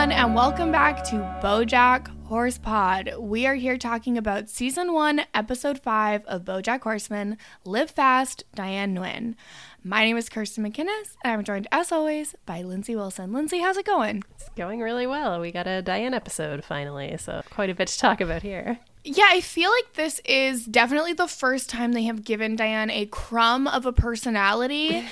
everyone, and welcome back to BoJack Horse Pod. We are here talking about Season 1, Episode 5 of BoJack Horseman, Live Fast, Diane Nguyen. My name is Kirsten McInnes, and I'm joined, as always, by Lindsay Wilson. Lindsay, how's it going? It's going really well. We got a Diane episode, finally, so quite a bit to talk about here. Yeah, I feel like this is definitely the first time they have given Diane a crumb of a personality, and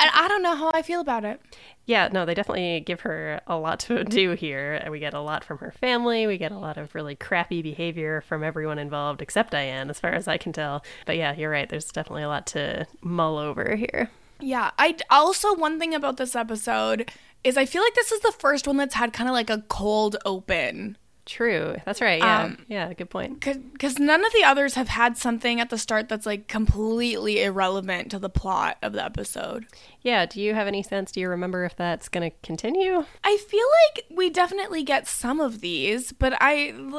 I don't know how I feel about it. Yeah, no, they definitely give her a lot to do here. We get a lot from her family. We get a lot of really crappy behavior from everyone involved except Diane, as far as I can tell. But yeah, you're right. There's definitely a lot to mull over here. Yeah, I also, one thing about this episode is I feel like this is the first one that's had kind of like a cold open. True. That's right. Yeah. Yeah. Good point. Because none of the others have had something at the start that's like completely irrelevant to the plot of the episode. Yeah. Do you have any sense? Do you remember if that's going to continue? I feel like we definitely get some of these, but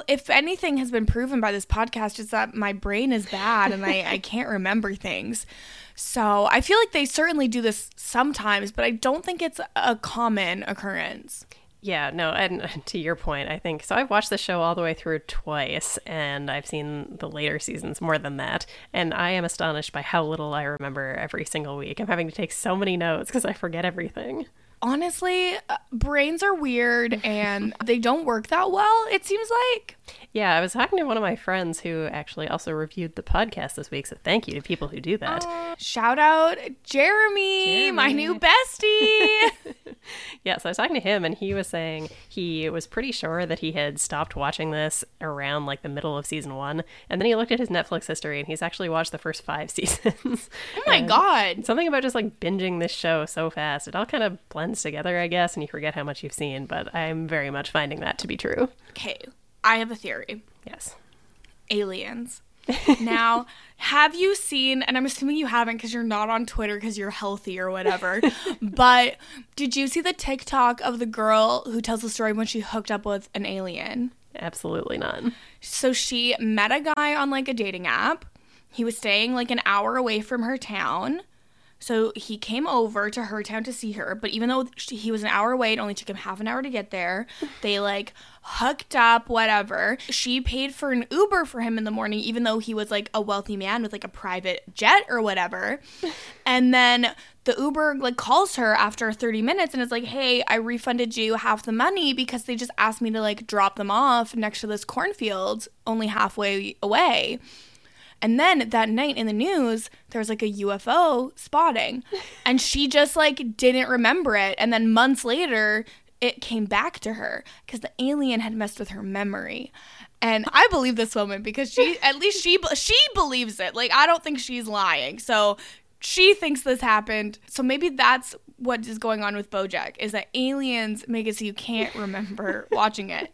if anything has been proven by this podcast, it's that my brain is bad and I can't remember things. So I feel like they certainly do this sometimes, but I don't think it's a common occurrence. Yeah, no, and to your point, I think, so I've watched the show all the way through twice, and I've seen the later seasons more than that, and I am astonished by how little I remember every single week. I'm having to take so many notes because I forget everything. Honestly, brains are weird and they don't work that well, it seems like. Yeah, I was talking to one of my friends who actually also reviewed the podcast this week, so thank you to people who do that. Shout out Jeremy, my new bestie. Yeah, so I was talking to him and he was saying he was pretty sure that he had stopped watching this around like the middle of season 1, and then he looked at his Netflix history and he's actually watched the first 5 seasons. Oh my God. Something about just like binging this show so fast, it all kind of blends together, I guess, and you forget how much you've seen, but I'm very much finding that to be true. Okay, I have a theory. Yes. Aliens. Now, have you seen, and I'm assuming you haven't because you're not on Twitter because you're healthy or whatever, but did you see the TikTok of the girl who tells the story when she hooked up with an alien? Absolutely not. So she met a guy on like a dating app. He was staying like an hour away from her town. So he came over to her town to see her, but even though he was an hour away, it only took him half an hour to get there. They like hooked up, whatever. She paid for an Uber for him in the morning, even though he was like a wealthy man with like a private jet or whatever. And then the Uber like calls her after 30 minutes and is like, hey, I refunded you half the money because they just asked me to like drop them off next to this cornfield only halfway away. And then that night in the news, there was like a UFO spotting and she just like didn't remember it. And then months later, it came back to her because the alien had messed with her memory. And I believe this woman because she believes it. Like, I don't think she's lying. So she thinks this happened. So maybe that's what is going on with BoJack, is that aliens make it so you can't remember watching it.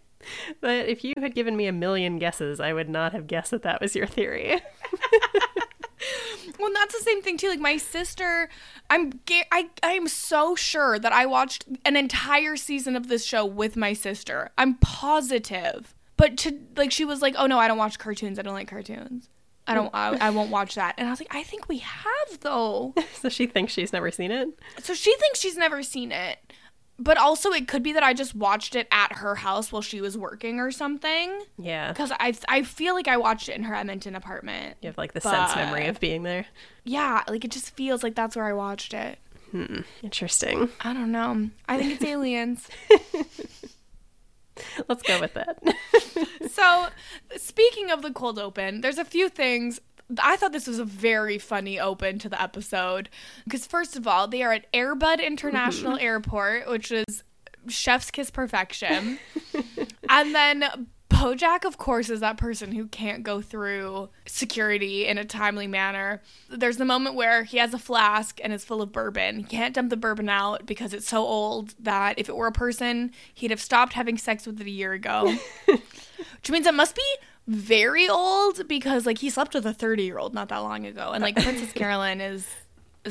But if you had given me a million guesses, I would not have guessed that that was your theory. Well, that's the same thing, too. Like, my sister, I'm so sure that I watched an entire season of this show with my sister. I'm positive. But she was like, oh, no, I don't watch cartoons. I don't like cartoons. I won't watch that. And I was like, I think we have, though. So she thinks she's never seen it? So she thinks she's never seen it. But also, it could be that I just watched it at her house while she was working or something. Yeah. Because I feel like I watched it in her Edmonton apartment. You have, like, sense memory of being there. Yeah. Like, it just feels like that's where I watched it. Interesting. I don't know. I think it's aliens. Let's go with that. So, speaking of the cold open, there's a few things. I thought this was a very funny open to the episode because, first of all, they are at Air Bud International Airport, which is chef's kiss perfection. And then BoJack, of course, is that person who can't go through security in a timely manner. There's the moment where he has a flask and it's full of bourbon. He can't dump the bourbon out because it's so old that if it were a person, he'd have stopped having sex with it a year ago. Which means it must be very old because like he slept with a 30-year-old not that long ago, and like Princess Carolyn is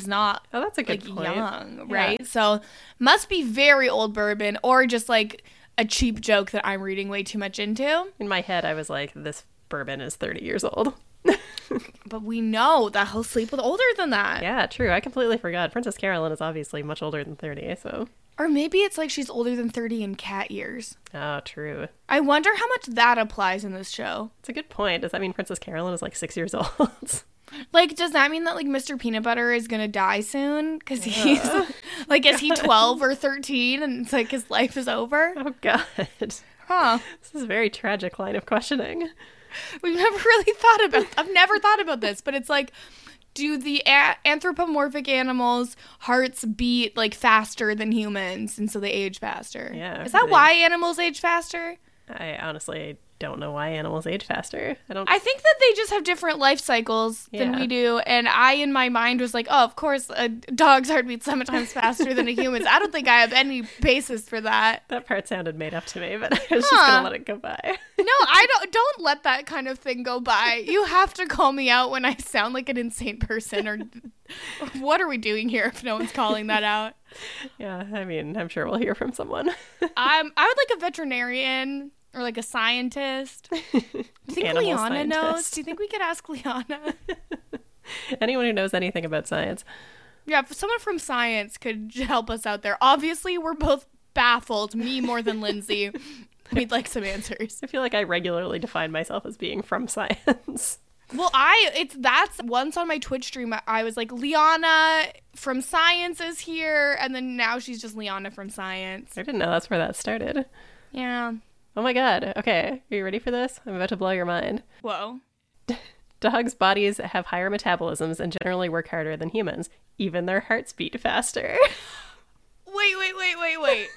not that's a good like point. Young, right? Yeah. So must be very old bourbon or just like a cheap joke that I'm reading way too much into. In my head, I was like, this bourbon is 30 years old. But we know that he'll sleep with older than that. Yeah, true. I completely forgot. Princess Carolyn is obviously much older than 30, so. Or maybe it's like she's older than 30 in cat years. Oh, true. I wonder how much that applies in this show. It's a good point. Does that mean Princess Carolyn is like 6 years old? Like, does that mean that, like, Mr. Peanut Butter is going to die soon? Because he's, like, is he 12 or 13 and it's like his life is over? Oh, God. Huh. This is a very tragic line of questioning. We've never really thought about, I've never thought about this, but it's like, do the anthropomorphic animals' hearts beat, like, faster than humans and so they age faster? Yeah. Is that why animals age faster? I honestly don't know why animals age faster. I think that they just have different life cycles than we do, and I in my mind was like, oh, of course a dog's heart beats sometimes faster than a human's. I don't think I have any basis for that. That part sounded made up to me, but I was just gonna let it go by. No, I don't let that kind of thing go by. You have to call me out when I sound like an insane person, or what are we doing here if no one's calling that out? Yeah, I mean, I'm sure we'll hear from someone. I would like a veterinarian. Or like a scientist. Do you think Liana knows? Do you think we could ask Liana? Anyone who knows anything about science. Yeah, if someone from science could help us out there. Obviously, we're both baffled. Me more than Lindsay. We'd like some answers. I feel like I regularly define myself as being from science. Well, that's once on my Twitch stream, I was like, Liana from science is here. And then now she's just Liana from science. I didn't know that's where that started. Yeah. Oh my God. Okay. Are you ready for this? I'm about to blow your mind. Whoa. Dogs' bodies have higher metabolisms and generally work harder than humans. Even their hearts beat faster. Wait.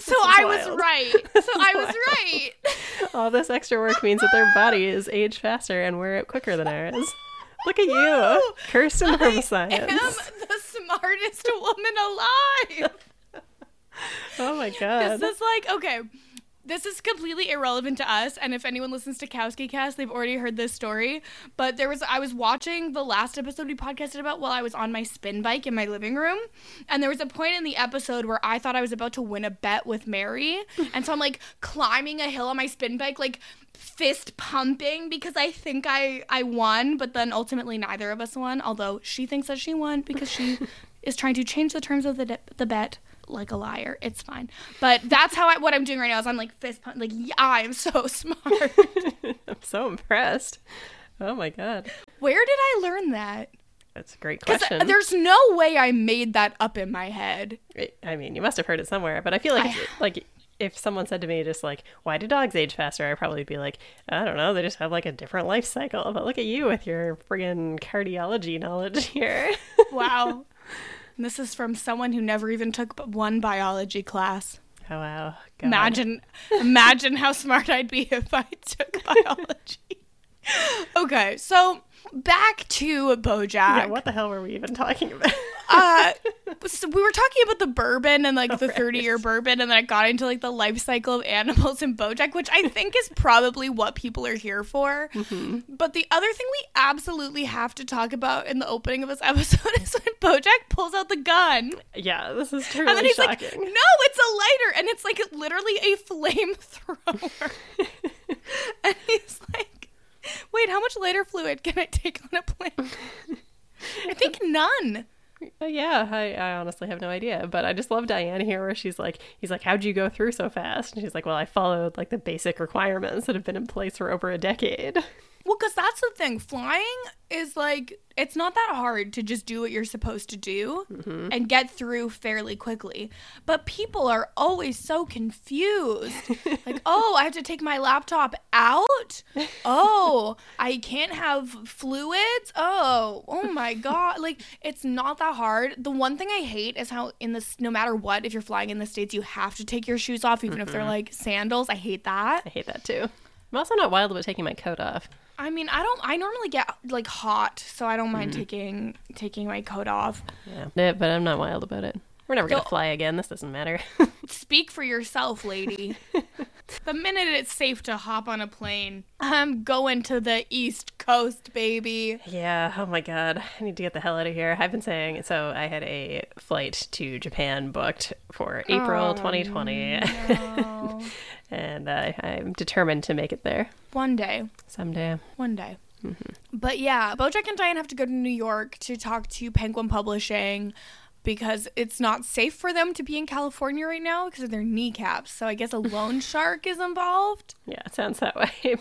So I was right. All this extra work means that their bodies age faster and wear out quicker than ours. Look at you. Kirsten from science. I am the smartest woman alive. Oh my God. This is like, okay. This is completely irrelevant to us, and if anyone listens to Kowski Cast, they've already heard this story, but I was watching the last episode we podcasted about while I was on my spin bike in my living room, and there was a point in the episode where I thought I was about to win a bet with Mary, and so I'm, like, climbing a hill on my spin bike, like, fist pumping, because I think I won, but then ultimately neither of us won, although she thinks that she won because she is trying to change the terms of the bet. Like a liar. It's fine. But that's how what I'm doing right now is I'm like fist pump, like, yeah, I'm so smart. I'm so impressed. Oh my God. Where did I learn that? That's a great question. There's no way I made that up in my head. I mean, you must have heard it somewhere, but I feel like if someone said to me just like, why do dogs age faster? I'd probably be like, I don't know. They just have like a different life cycle. But look at you with your friggin' cardiology knowledge here. Wow. And this is from someone who never even took one biology class. Oh, wow. God. Imagine how smart I'd be if I took biology. Okay, so back to BoJack. Yeah, what the hell were we even talking about? So we were talking about the bourbon and, like, the 30-year bourbon, and then I got into, like, the life cycle of animals in BoJack, which I think is probably what people are here for. Mm-hmm. But the other thing we absolutely have to talk about in the opening of this episode is when BoJack pulls out the gun. Yeah, this is truly shocking. And then he's like, no, it's a lighter! And it's, like, literally a flamethrower. And he's like, wait, how much lighter fluid can I take on a plane? I think none. Yeah, I honestly have no idea. But I just love Diane here where she's like, he's like, how'd you go through so fast? And she's like, well, I followed like the basic requirements that have been in place for over a decade. Well, because that's the thing. Flying is like, it's not that hard to just do what you're supposed to do and get through fairly quickly. But people are always so confused. Like, oh, I have to take my laptop out? Oh, I can't have fluids? Oh my God. Like, it's not that hard. The one thing I hate is how no matter what, if you're flying in the States, you have to take your shoes off, even if they're like sandals. I hate that. I hate that too. I'm also not wild about taking my coat off. I mean, I normally get like hot, so I don't mind taking my coat off. Yeah, but I'm not wild about it. We're never going to fly again. This doesn't matter. Speak for yourself, lady. The minute it's safe to hop on a plane, I'm going to the East Coast, baby. Yeah. Oh, my God. I need to get the hell out of here. I've been saying, so I had a flight to Japan booked for April 2020. No. And I'm determined to make it there. One day. Someday. One day. But yeah, BoJack and Diane have to go to New York to talk to Penguin Publishing because it's not safe for them to be in California right now because of their kneecaps. So I guess a loan shark is involved. Yeah, it sounds that way.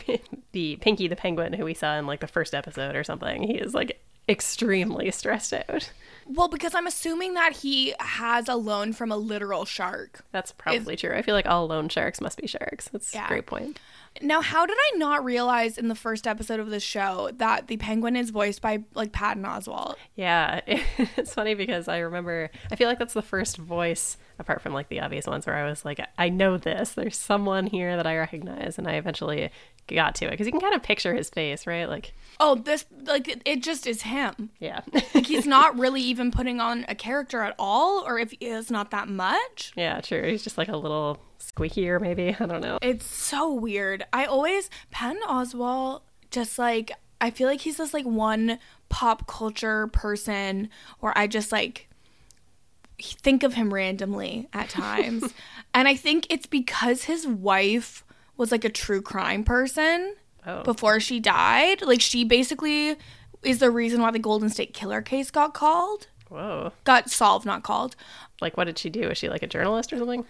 The Pinky the Penguin, who we saw in like the first episode or something, he is like extremely stressed out. Well, because I'm assuming that he has a loan from a literal shark. That's probably true. I feel like all loan sharks must be sharks. That's a great point. Now, how did I not realize in the first episode of the show that the penguin is voiced by like Patton Oswalt? Yeah, it's funny because I feel like that's the first voice apart from like the obvious ones where I was like, I know this. There's someone here that I recognize, and I eventually got to it because you can kind of picture his face, right? Like, oh, this, like, it just is him. Yeah. Like, he's not really even putting on a character at all, or if it's not that much. Yeah, true. He's just like a little squeakier, maybe. I don't know. It's so weird. Patton Oswalt, just like, I feel like he's this like one pop culture person where I just like think of him randomly at times. And I think it's because his wife was like a true crime person before she died. Like, she basically is the reason why the Golden State Killer case got called. Whoa. Got solved, not called. Like, what did she do? Is she like a journalist or something?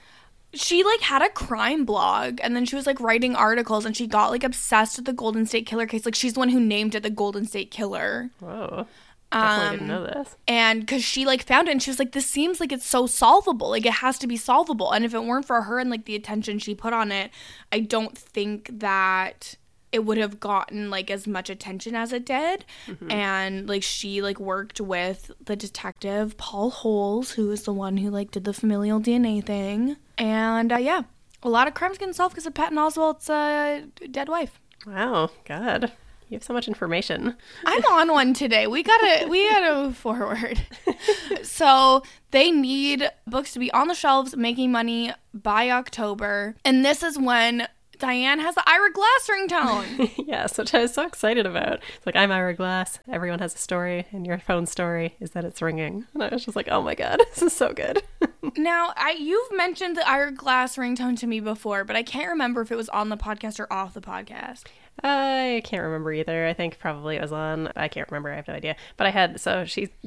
She like had a crime blog, and then she was like writing articles, and she got like obsessed with the Golden State Killer case. Like, she's the one who named it the Golden State Killer. Whoa. Definitely didn't know this. And because she like found it and she was like, this seems like it's so solvable. Like, it has to be solvable. And if it weren't for her and like the attention she put on it, I don't think that it would have gotten like as much attention as it did. Mm-hmm. And like she like worked with the detective Paul Holes, who is the one who like did the familial DNA thing. And yeah, a lot of crimes getting solved because of Patton Oswalt's dead wife. Wow, God. You have so much information. I'm on one today. We gotta move forward. So they need books to be on the shelves, making money by October. And this is when Diane has the Ira Glass ringtone. Yes, which I was so excited about. It's like, I'm Ira Glass. Everyone has a story, and your phone story is that it's ringing. And I was just like, oh my God, this is so good. Now, you've mentioned the Ira Glass ringtone to me before, but I can't remember if it was on the podcast or off the podcast. I can't remember either. I think probably it was on. I can't remember. I have no idea. But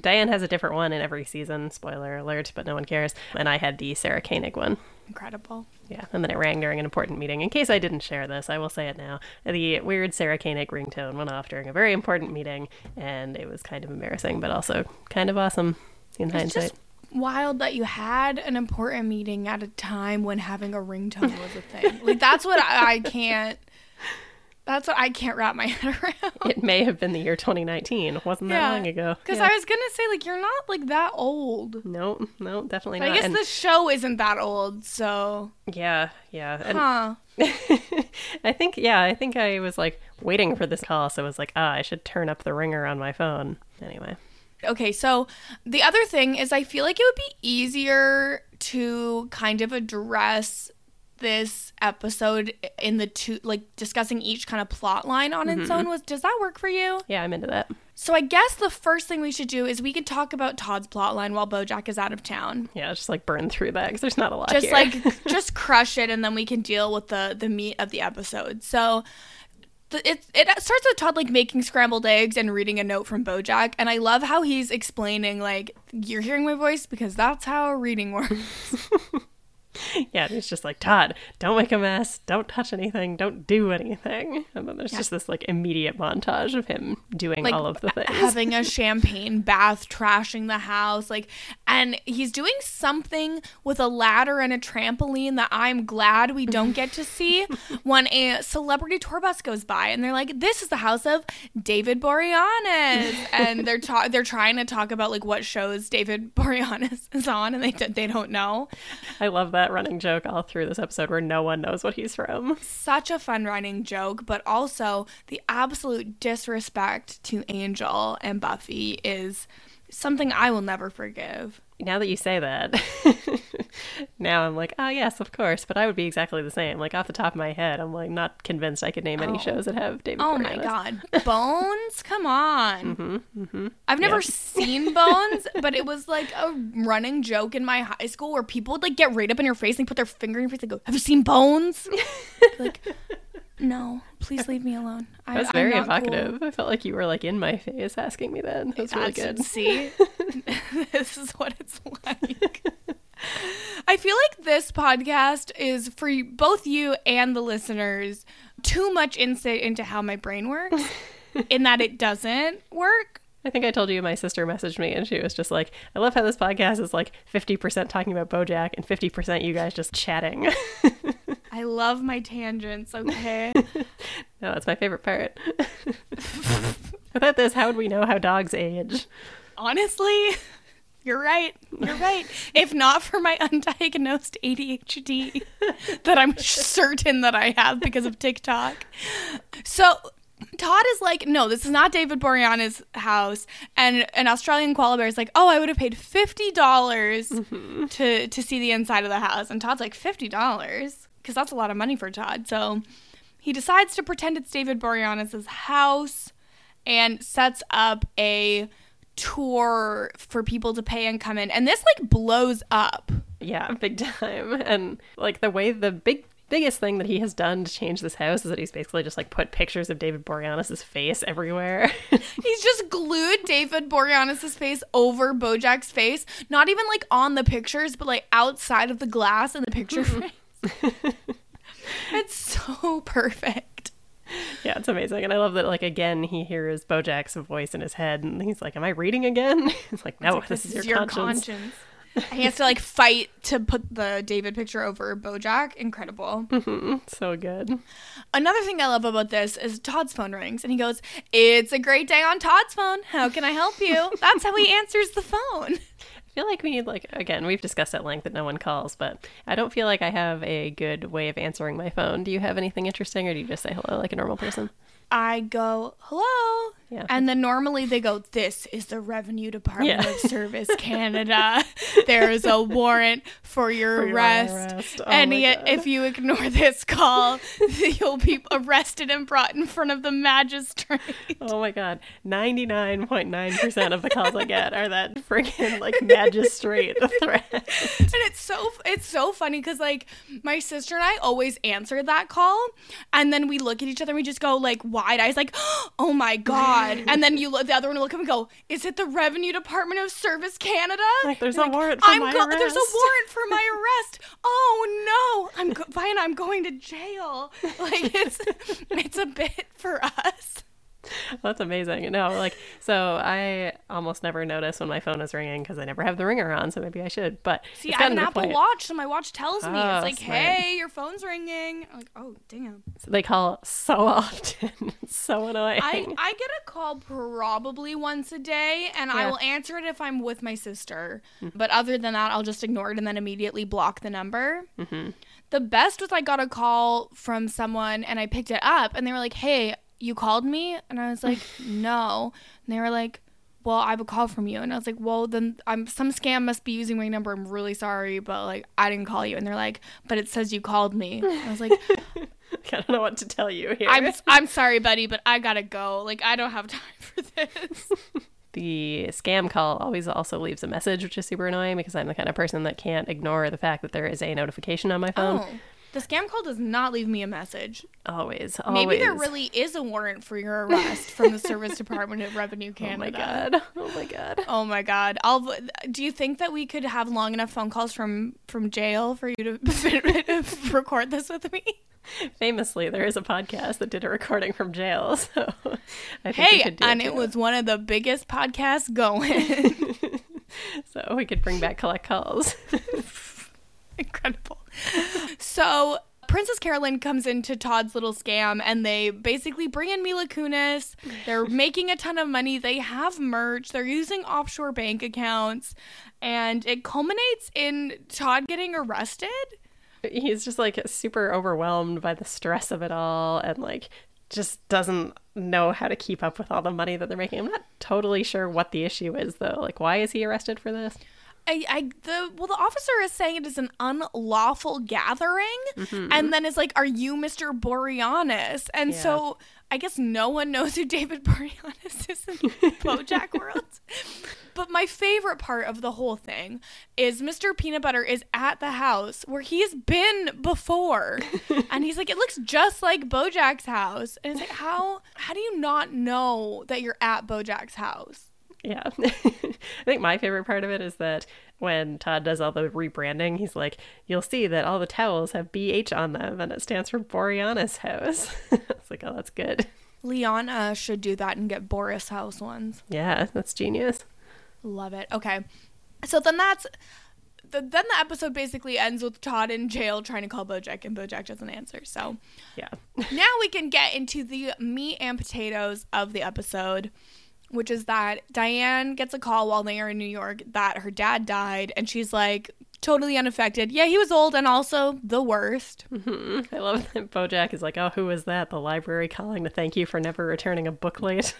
Diane has a different one in every season. Spoiler alert, but no one cares. And I had the Sarah Koenig one. Incredible. Yeah. And then it rang during an important meeting. In case I didn't share this, I will say it now. The weird Sarah Koenig ringtone went off during a very important meeting, and it was kind of embarrassing, but also kind of awesome in hindsight. Just wild that you had an important meeting at a time when having a ringtone was a thing. Like, that's what That's what I can't wrap my head around. It may have been the year 2019. It wasn't that long ago. Because I was going to say, like, you're not, like, that old. No, definitely not. I guess the show isn't that old, so. Yeah. I think I was, like, waiting for this call, so I was like, I should turn up the ringer on my phone. Anyway. Okay, so the other thing is I feel like it would be easier to kind of address this episode in the two, like, discussing each kind of plot line on its own. Does that work for you? Yeah, I'm into that. So I guess the first thing we should do is we could talk about Todd's plot line while BoJack is out of town. Yeah, just like burn through that because there's not a lot here. Just crush it, and then we can deal with the meat of the episode. So it starts with Todd like making scrambled eggs and reading a note from BoJack, and I love how he's explaining like, you're hearing my voice because that's how reading works. Yeah, it's just like, Todd, don't make a mess, don't touch anything, don't do anything. And then there's just this like immediate montage of him doing like, all of the things. Having a champagne bath, trashing the house, like, and he's doing something with a ladder and a trampoline that I'm glad we don't get to see when a celebrity tour bus goes by and they're like, this is the house of David Boreanaz. And they're trying to talk about like what shows David Boreanaz is on, and they don't know. I love that running joke all through this episode where no one knows what he's from. Such a fun running joke, but also the absolute disrespect to Angel and Buffy is something I will never forgive. Now that you say that, now I'm like, yes, of course, but I would be exactly the same. Like, off the top of my head, I'm like not convinced I could name any shows that have David Boreanaz. My God. Bones? Come on. I've never seen Bones, but it was like a running joke in my high school where people would like get right up in your face and put their finger in your face and go, have you seen Bones? Like, No, please leave me alone. That was very evocative. Cool. I felt like you were like in my face asking me that. That was really good. See, this is what it's like. I feel like this podcast is for both you and the listeners too much insight into how my brain works in that it doesn't work. I think I told you my sister messaged me and she was just like, I love how this podcast is like 50% talking about BoJack and 50% you guys just chatting. I love my tangents, okay? No, that's my favorite part. Without this, how would we know how dogs age? Honestly, you're right. You're right. If not for my undiagnosed ADHD that I'm certain that I have because of TikTok. So Todd is like, no, this is not David Boreanaz's house. And an Australian koala bear is like, oh, I would have paid $50 to see the inside of the house. And Todd's like, $50? Because that's a lot of money for Todd. So he decides to pretend it's David Boreanaz's house and sets up a tour for people to pay and come in. And this, like, blows up. Yeah, big time. And, like, the way the biggest thing that he has done to change this house is that he's basically just, like, put pictures of David Boreanaz's face everywhere. He's just glued David Boreanaz's face over BoJack's face. Not even, like, on the pictures, but, like, outside of the glass in the picture frame. It's so perfect. Yeah, it's amazing. And I love that, like, again, he hears BoJack's voice in his head and he's like, am I reading again? It's like, no, this is your conscience. And he has to, like, fight to put the David picture over BoJack. Incredible. Mm-hmm. So good. Another thing I love about this is Todd's phone rings and he goes, it's a great day on Todd's phone, how can I help you? That's how he answers the phone. I feel like we need, like, again, we've discussed at length that no one calls, but I don't feel like I have a good way of answering my phone. Do you have anything interesting, or do you just say hello like a normal person? I go, hello. Yeah. And then normally they go, this is the Revenue Department of Service Canada. There is a warrant for your arrest. Oh, and yet, if you ignore this call, you'll be arrested and brought in front of the magistrate. Oh, my God. 99.9% of the calls I get are that freaking, like, magistrate threat. And it's so funny because, like, my sister and I always answer that call. And then we look at each other and we just go, like, wide eyes, like, oh, my God. And then the other one will look up and go, is it the Revenue Department of Service Canada? Like, there's a warrant for my arrest. There's a warrant for my arrest. Oh, no. I'm going to jail. Like, it's a bit for us. Well, that's amazing. No, like, so I almost never notice when my phone is ringing because I never have the ringer on, so maybe I should. But see, I have an Apple Watch, so my watch tells me. It's like, smart. Hey, your phone's ringing. I'm like, oh, damn. So they call so often. It's so annoying. I get a call probably once a day, and I will answer it if I'm with my sister. Mm-hmm. But other than that, I'll just ignore it and then immediately block the number. Mm-hmm. The best was I got a call from someone, and I picked it up, and they were like, hey, you called me? And I was like, no. And they were like, well, I have a call from you. And I was like, well, then some scam must be using my number. I'm really sorry, but, like, I didn't call you. And they're like, but it says you called me. And I was like, I don't know what to tell you here. I'm sorry, buddy, but I gotta go. Like, I don't have time for this. The scam call always also leaves a message, which is super annoying because I'm the kind of person that can't ignore the fact that there is a notification on my phone. Oh. The scam call does not leave me a message. Always. Maybe there really is a warrant for your arrest from the Service Department of Revenue Canada. Oh, my God. Do you think that we could have long enough phone calls from jail for you to record this with me? Famously, there is a podcast that did a recording from jail. So I think we could do it. It was one of the biggest podcasts going. So we could bring back collect calls. Incredible. So Princess Carolyn comes into Todd's little scam and they basically bring in Mila Kunis. They're making a ton of money. They have merch. They're using offshore bank accounts. And it culminates in Todd getting arrested. He's just, like, super overwhelmed by the stress of it all and, like, just doesn't know how to keep up with all the money that they're making. I'm not totally sure what the issue is, though. Like, why is he arrested for this? the officer is saying it is an unlawful gathering, mm-hmm. and then is like, "Are you Mr. Boreanaz?" And so I guess no one knows who David Boreanaz is in BoJack world. But my favorite part of the whole thing is Mr. Peanut Butter is at the house where he's been before. And he's like, it looks just like BoJack's house. And it's like, how do you not know that you're at BoJack's house? Yeah. I think my favorite part of it is that when Todd does all the rebranding, he's like, you'll see that all the towels have BH on them, and it stands for Boreanaz House. It's like, oh, that's good. Liana should do that and get Boris House ones. Yeah, that's genius. Love it. Okay. So then the episode basically ends with Todd in jail trying to call BoJack, and BoJack doesn't answer. So yeah. Now we can get into the meat and potatoes of the episode, which is that Diane gets a call while they are in New York that her dad died, and she's like, totally unaffected. Yeah, he was old and also the worst. Mm-hmm. I love that BoJack is like, oh, who is that? The library calling to thank you for never returning a book late.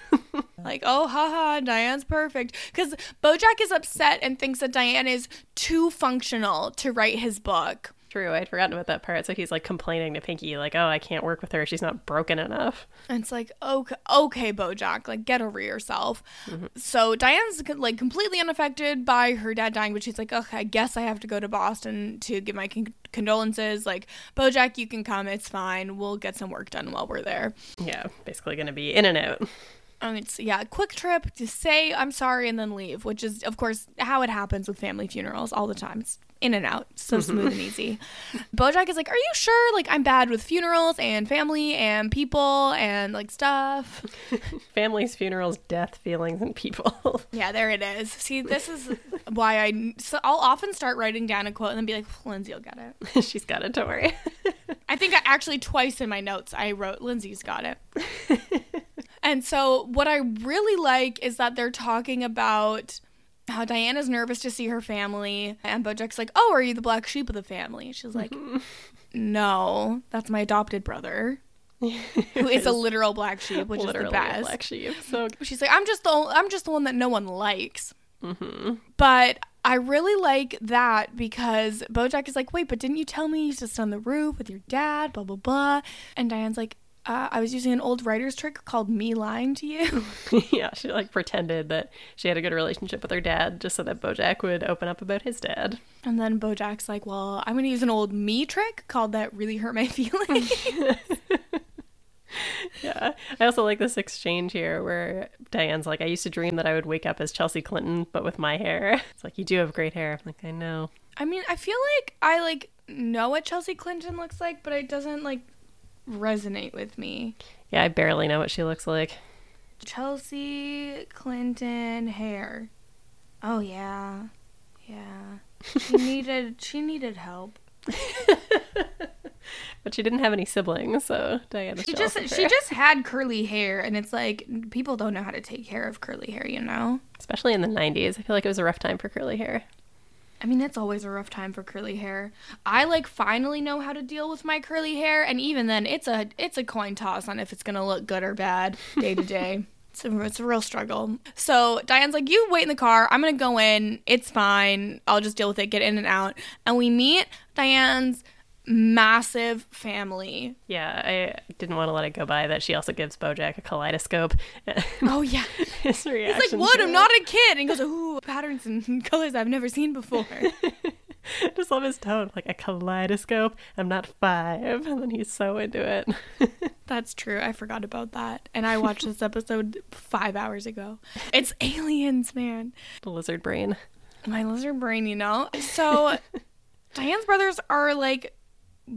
Like, oh, haha, Diane's perfect. Because BoJack is upset and thinks that Diane is too functional to write his book. True, I'd forgotten about that part. So he's like complaining to Pinky, like, oh, I can't work with her, she's not broken enough. And it's like, okay, BoJack, like, get over yourself. Mm-hmm. So Diane's like completely unaffected by her dad dying, but she's like, okay, I guess I have to go to Boston to give my condolences. Like, BoJack, you can come, it's fine, we'll get some work done while we're there. Yeah, basically gonna be in and out. And it's, yeah, a quick trip to say I'm sorry and then leave, which is, of course, how it happens with family funerals all the time. It's in and out, so smooth and easy. BoJack is like, are you sure? Like, I'm bad with funerals and family and people and, like, stuff. Families, funerals, death, feelings, and people. Yeah, there it is. See, this is why I'll often start writing down a quote and then be like, Lindsay will get it. She's got it, don't worry. I think actually twice in my notes I wrote, Lindsay's got it. And so what I really like is that they're talking about how Diana's nervous to see her family, and BoJack's like, oh, are you the black sheep of the family? She's like, mm-hmm. No, that's my adopted brother, who is a literal black sheep, which literally is the best. Black sheep. So she's like, I'm just the one that no one likes. Mm-hmm. But I really like that because BoJack is like, wait, but didn't you tell me you just on the roof with your dad, blah, blah, blah. And Diane's like, I was using an old writer's trick called me lying to you. Yeah, she like pretended that she had a good relationship with her dad just so that BoJack would open up about his dad. And then BoJack's like, well, I'm going to use an old me trick called that really hurt my feelings. Yeah. I also like this exchange here where Diane's like, I used to dream that I would wake up as Chelsea Clinton, but with my hair. It's like, you do have great hair. I'm like, I know. I mean, I feel like I like know what Chelsea Clinton looks like, but it doesn't like resonate with me. Yeah, I barely know what she looks like. Chelsea Clinton hair. Oh yeah. She needed help. But she didn't have any siblings, so Diana. She just had curly hair, and it's like people don't know how to take care of curly hair, you know. Especially in the 90s, I feel like it was a rough time for curly hair. I mean, it's always a rough time for curly hair. I, like, finally know how to deal with my curly hair, and even then, it's a coin toss on if it's going to look good or bad day to day. It's a real struggle. So Diane's like, you wait in the car. I'm going to go in. It's fine. I'll just deal with it, get in and out. And we meet Diane's massive family. Yeah, I didn't want to let it go by that she also gives BoJack a kaleidoscope. Oh yeah, his reaction. He's like, "What? I'm not a kid." And he goes, "Ooh, patterns and colors I've never seen before." Just love his tone, like a kaleidoscope. I'm not 5, and then he's so into it. That's true. I forgot about that, and I watched this episode 5 hours ago. It's aliens, man. The lizard brain. My lizard brain, you know. So Diane's brothers are like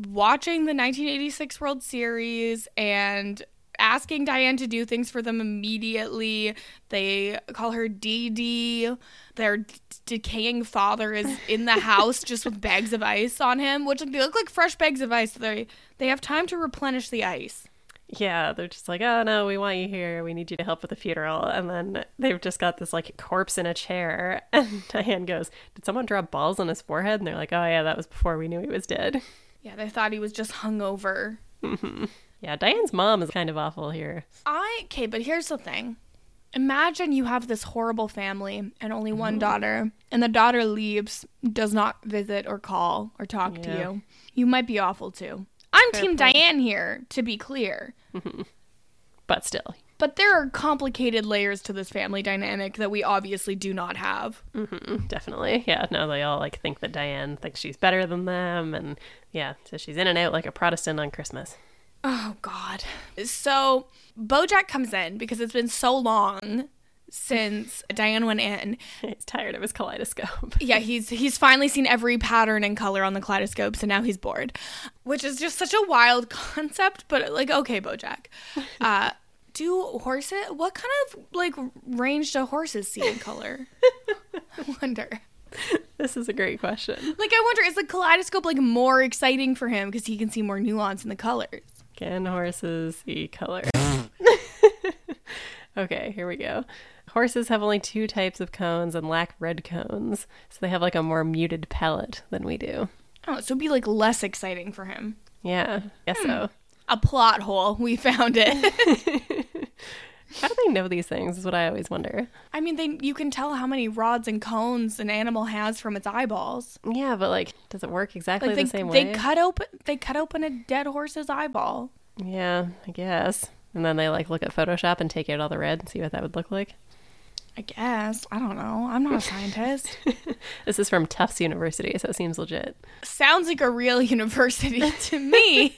watching the 1986 World Series and asking Diane to do things for them immediately. They call her Dee Dee. Their decaying father is in the house just with bags of ice on him, which they look like fresh bags of ice. So they have time to replenish the ice. Yeah, they're just like, oh no, we want you here, we need you to help with the funeral. And then they've just got this like corpse in a chair, and Diane goes, did someone draw balls on his forehead? And they're like, oh yeah, that was before we knew he was dead. Yeah, they thought he was just hungover. Mm-hmm. Yeah, Diane's mom is kind of awful here. But here's the thing. Imagine you have this horrible family and only one daughter, and the daughter leaves, does not visit or call or talk to you. You might be awful too. I'm Fair Team point. Diane here, to be clear. But still. But there are complicated layers to this family dynamic that we obviously do not have. Definitely. Yeah, no, they all like think that Diane thinks she's better than them, and yeah, so she's in and out like a Protestant on Christmas. Oh, God. So BoJack comes in because it's been so long since Diane went in. He's tired of his kaleidoscope. Yeah, he's finally seen every pattern and color on the kaleidoscope, so now he's bored, which is just such a wild concept, but like, okay, BoJack. Do horses, what kind of like range do horses see in color? I wonder. This is a great question. Like, I wonder, is the kaleidoscope like more exciting for him because he can see more nuance in the colors? Can horses see color? Okay, here we go. Horses have only two types of cones and lack red cones, so they have like a more muted palette than we do. Oh, so it'd be like less exciting for him. Yeah, I guess so. A plot hole. We found it. How do they know these things is what I always wonder. I mean, you can tell how many rods and cones an animal has from its eyeballs. Yeah, but like, does it work exactly like the same way? They cut open a dead horse's eyeball. Yeah, I guess. And then they like look at Photoshop and take out all the red and see what that would look like. I guess. I don't know. I'm not a scientist. This is from Tufts University, so it seems legit. Sounds like a real university to me.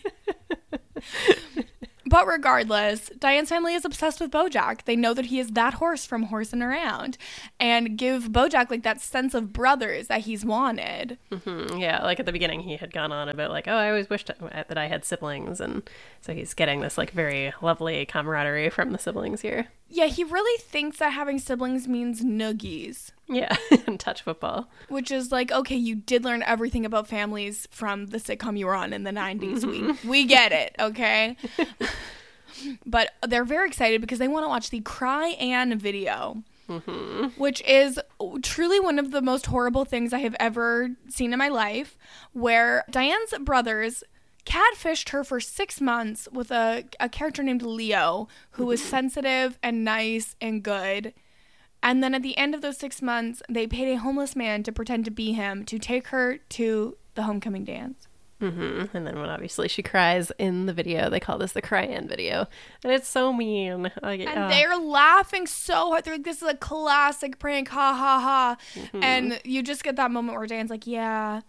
But regardless, Diane's family is obsessed with BoJack. They know that he is that horse from Horsin' Around, and give BoJack like that sense of brothers that he's wanted. Yeah, like at the beginning, he had gone on about like, oh, I always wished that I had siblings, and so he's getting this like very lovely camaraderie from the siblings here. Yeah, he really thinks that having siblings means noogies. Yeah, and touch football. Which is like, okay, you did learn everything about families from the sitcom you were on in the 90s. We get it, okay? But they're very excited because they want to watch the Cry Ann video, which is truly one of the most horrible things I have ever seen in my life, where Diane's brothers catfished her for 6 months with a character named Leo, who was sensitive and nice and good. And then at the end of those 6 months, they paid a homeless man to pretend to be him to take her to the homecoming dance. And then when obviously she cries in the video, they call this the Cry-In video. And it's so mean. Like, and they're laughing so hard. They're like, this is a classic prank. Ha, ha, ha. And you just get that moment where Dan's like, yeah,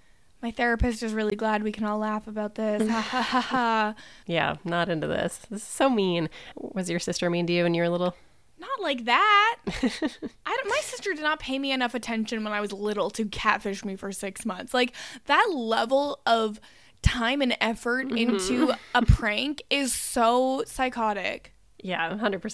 my therapist is really glad we can all laugh about this. Ha, ha, ha, ha. Yeah, not into this. This is so mean. Was your sister mean to you when you were little? Not like that. My sister did not pay me enough attention when I was little to catfish me for 6 months. Like, that level of time and effort into a prank is so psychotic. Yeah, 100%.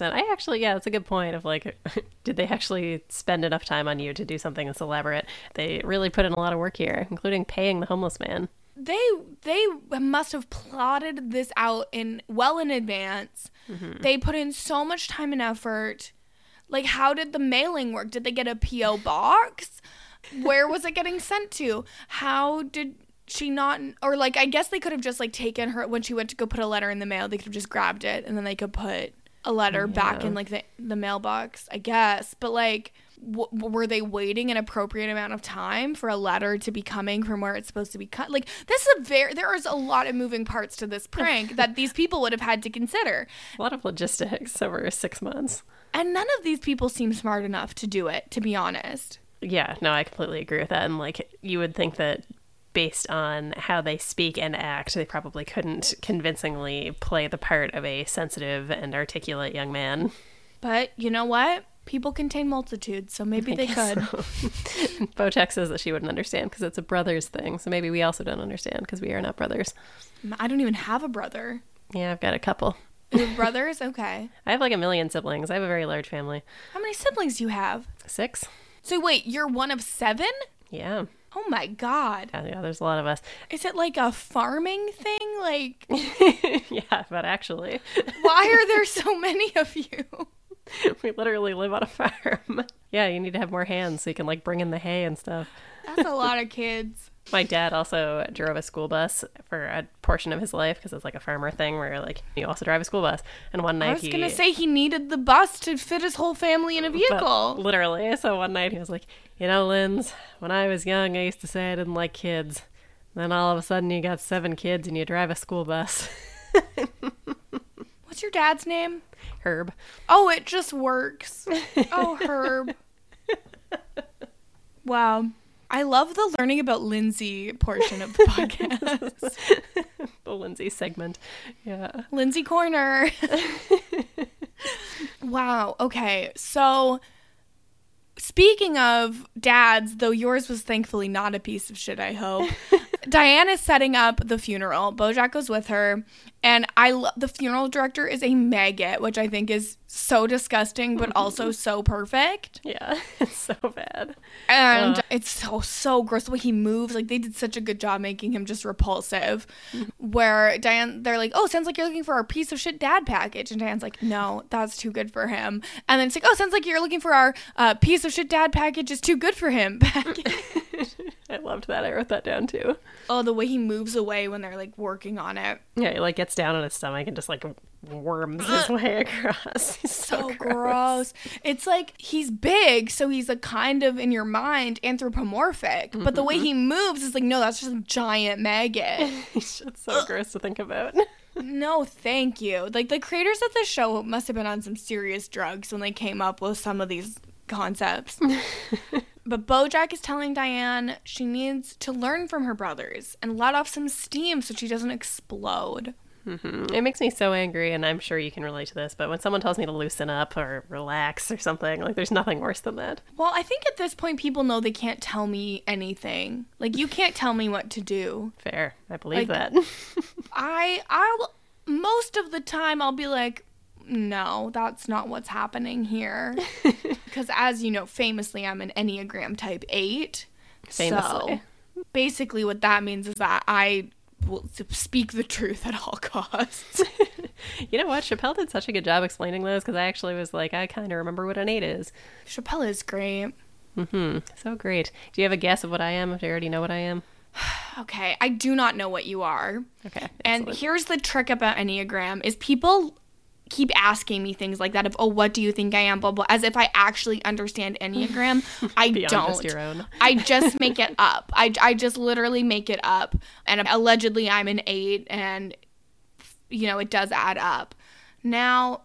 That's a good point of like, did they actually spend enough time on you to do something that's elaborate? They really put in a lot of work here, including paying the homeless man. They must have plotted this out in advance. They put in so much time and effort. Like, how did the mailing work? Did they get a P.O. box? Where was it getting sent to? How did she not? Or like, I guess they could have just like taken her when she went to go put a letter in the mail. They could have just grabbed it and then they could put a letter back in like the mailbox, I guess. But like, were they waiting an appropriate amount of time for a letter to be coming from where it's supposed to be cut? Like, there is a lot of moving parts to this prank that these people would have had to consider. A lot of logistics over 6 months. And none of these people seem smart enough to do it, to be honest. Yeah, no, I completely agree with that. And like, you would think that based on how they speak and act, they probably couldn't convincingly play the part of a sensitive and articulate young man. But you know what? People contain multitudes, so maybe they could. So. BoJack says that she wouldn't understand because it's a brother's thing, so maybe we also don't understand because we are not brothers. I don't even have a brother. Yeah, I've got a couple. Brothers? Okay. I have like a million siblings. I have a very large family. How many siblings do you have? 6. So wait, you're one of 7? Yeah. Oh my God. Yeah, there's a lot of us. Is it like a farming thing? Like, yeah, but actually. Why are there so many of you? We literally live on a farm. Yeah, you need to have more hands so you can like bring in the hay and stuff. That's a lot of kids. My dad also drove a school bus for a portion of his life because it's like a farmer thing where like you also drive a school bus. And one night I was gonna say he needed the bus to fit his whole family in a vehicle. Literally. So one night he was like, you know, Linz, when I was young, I used to say I didn't like kids. And then all of a sudden you got 7 kids and you drive a school bus. What's your dad's name? Herb. Oh, it just works. Oh, Herb. Wow. I love the learning about Lindsay portion of the podcast. The Lindsay segment. Yeah. Lindsay Corner. Wow. Okay. So speaking of dads, though yours was thankfully not a piece of shit, I hope. Diane is setting up the funeral. BoJack goes with her. And the funeral director is a maggot, which I think is so disgusting, but also so perfect. Yeah, it's so bad. And it's so gross the way he moves. Like, they did such a good job making him just repulsive. Mm-hmm. Where Diane, they're like, oh, sounds like you're looking for our piece of shit dad package. And Diane's like, no, that's too good for him. And then it's like, oh, sounds like you're looking for our piece of shit dad package is too good for him package. I loved that. I wrote that down, too. Oh, the way he moves away when they're, like, working on it. Yeah, he, like, gets down on his stomach and just, like, worms his way across. He's so gross. It's, like, he's big, so he's, like, kind of, in your mind, anthropomorphic. Mm-hmm. But the way he moves is, like, no, that's just a giant maggot. It's so gross to think about. No, thank you. Like, the creators of the show must have been on some serious drugs when they came up with some of these concepts. But BoJack is telling Diane she needs to learn from her brothers and let off some steam so she doesn't explode. Mm-hmm. It makes me so angry, and I'm sure you can relate to this, but when someone tells me to loosen up or relax or something, like, there's nothing worse than that. Well, I think at this point people know they can't tell me anything. Like, you can't tell me what to do. Fair. I believe like, that. I'll most of the time I'll be like, no, that's not what's happening here. Because as you know, famously, I'm an Enneagram type 8. Famously. So basically what that means is that I will speak the truth at all costs. You know what? Chappelle did such a good job explaining those because I actually was like, I kind of remember what an 8 is. Chappelle is great. Mm-hmm. So great. Do you have a guess of what I am? Do you already know what I am? Okay. I do not know what you are. Okay. Excellent. And here's the trick about Enneagram is people keep asking me things like that of, oh, what do you think I am, blah, blah, as if I actually understand Enneagram. I don't. Your own. I just make it up. I just literally make it up. And allegedly I'm an 8 and, you know, it does add up. Now,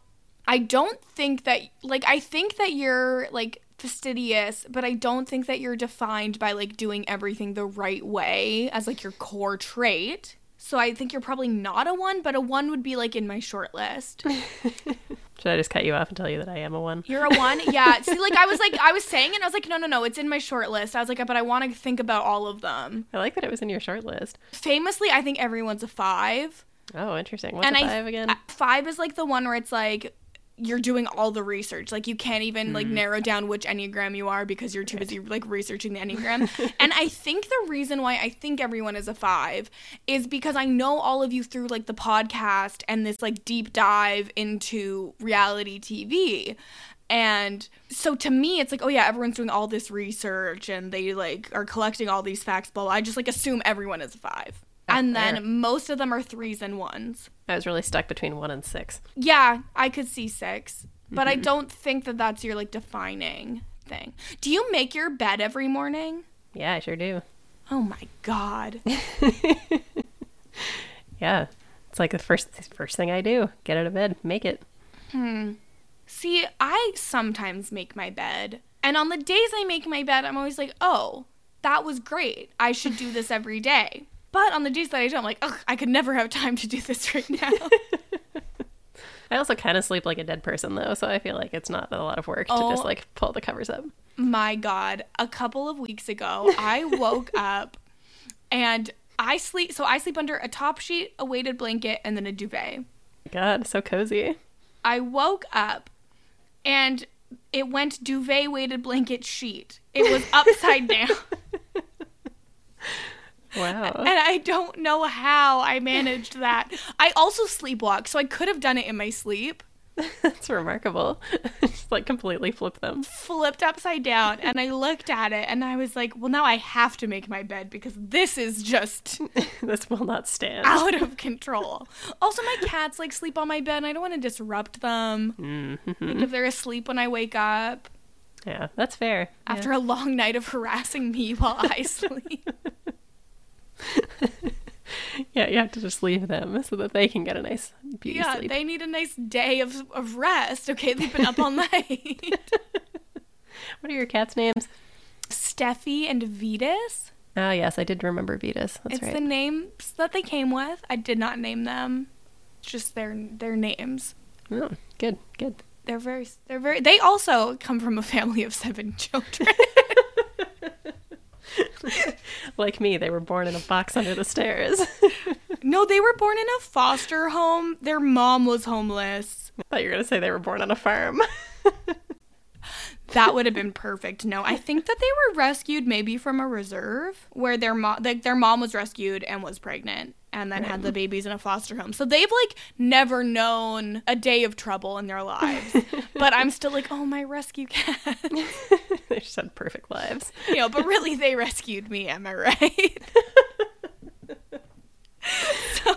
I don't think that, like, I think that you're, like, fastidious, but I don't think that you're defined by, like, doing everything the right way as, like, your core trait. So I think you're probably not a 1, but a 1 would be, like, in my short list. Should I just cut you off and tell you that I am a 1? You're a 1? Yeah. See, like, I was saying it, and I was like, no, it's in my short list. I was like, but I want to think about all of them. I like that it was in your short list. Famously, I think everyone's a 5. Oh, interesting. What's a 5 again? 5 is, like, the one where it's, like, you're doing all the research. Like, you can't even, like, narrow down which Enneagram you are because you're too busy, like, researching the Enneagram. And I think the reason why I think everyone is a 5 is because I know all of you through, like, the podcast and this, like, deep dive into reality TV. And so to me, it's like, oh, yeah, everyone's doing all this research and they, like, are collecting all these facts, blah, blah. I just, like, assume everyone is a 5. And then most of them are 3s and 1s. I was really stuck between 1 and 6. Yeah, I could see 6, but I don't think that that's your, like, defining thing. Do you make your bed every morning? Yeah, I sure do. Oh my God. Yeah, it's like the first thing I do. Get out of bed, make it. See, I sometimes make my bed, and on the days I make my bed, I'm always like, oh, that was great. I should do this every day. But on the days that I don't, I'm like, ugh, I could never have time to do this right now. I also kind of sleep like a dead person, though, so I feel like it's not a lot of work to just, like, pull the covers up. My God. A couple of weeks ago, I woke up and I sleep under a top sheet, a weighted blanket, and then a duvet. God, so cozy. I woke up and it went duvet, weighted blanket, sheet. It was upside down. Wow. And I don't know how I managed that. I also sleepwalk, so I could have done it in my sleep. That's remarkable. Just like completely flipped them. Flipped upside down. And I looked at it and I was like, well, now I have to make my bed because this is just... this will not stand. Out of control. Also, my cats like sleep on my bed and I don't want to disrupt them. Mm-hmm. Like if they're asleep when I wake up. Yeah, that's fair. After a long night of harassing me while I sleep. Yeah, you have to just leave them so that they can get a nice beauty sleep. Yeah, they need a nice day of rest. Okay, they've been up all night. What are your cats' names? Steffi and Vetus. Oh, yes, I did remember Vetus. That's right. It's the names that they came with. I did not name them. It's just their names. Oh, good, good. They also come from a family of 7 children. Like me, they were born in a box under the stairs. No, they were born in a foster home. Their mom was homeless. I thought you were going to say they were born on a farm. That would have been perfect. No, I think that they were rescued maybe from a reserve where their mom was rescued and was pregnant and then had the babies in a foster home. So they've like never known a day of trouble in their lives. But I'm still like, oh, my rescue cat. They just had perfect lives. You know, but really they rescued me, am I right?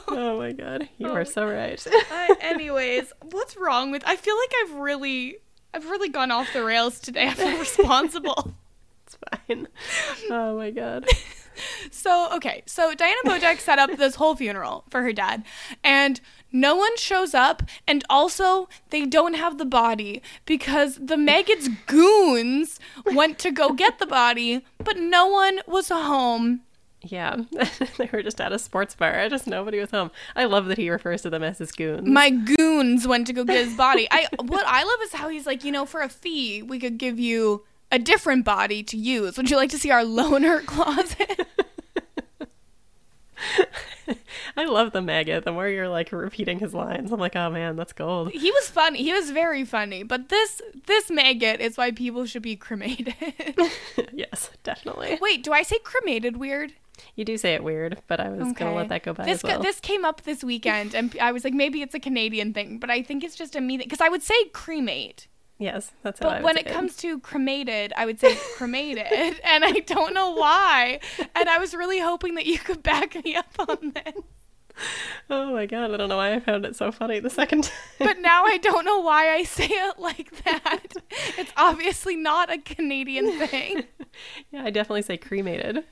Oh my God, you are so right. Anyways, what's wrong with... I feel like I've really gone off the rails today. I feel responsible. It's fine. Oh, my God. So Diana BoJack set up this whole funeral for her dad, and no one shows up, and also they don't have the body because the maggot's goons went to go get the body, but no one was home. Yeah, they were just at a sports bar. Nobody was home. I love that he refers to them as his goons. My goons went to go get his body. What I love is how he's like, you know, for a fee, we could give you a different body to use. Would you like to see our loner closet? I love the maggot. The more you're like repeating his lines, I'm like, oh man, that's gold. He was funny. He was very funny. But this maggot is why people should be cremated. Yes, definitely. Wait, do I say cremated weird? You do say it weird, but I was going to let that go by as well. This came up this weekend, and I was like, maybe it's a Canadian thing, but I think it's just a me thing. Because I would say cremate. Yes, that's how I would say it. But when it comes to cremated, I would say cremated, and I don't know why. And I was really hoping that you could back me up on that. Oh my God, I don't know why I found it so funny the second time. But now I don't know why I say it like that. It's obviously not a Canadian thing. Yeah, I definitely say cremated.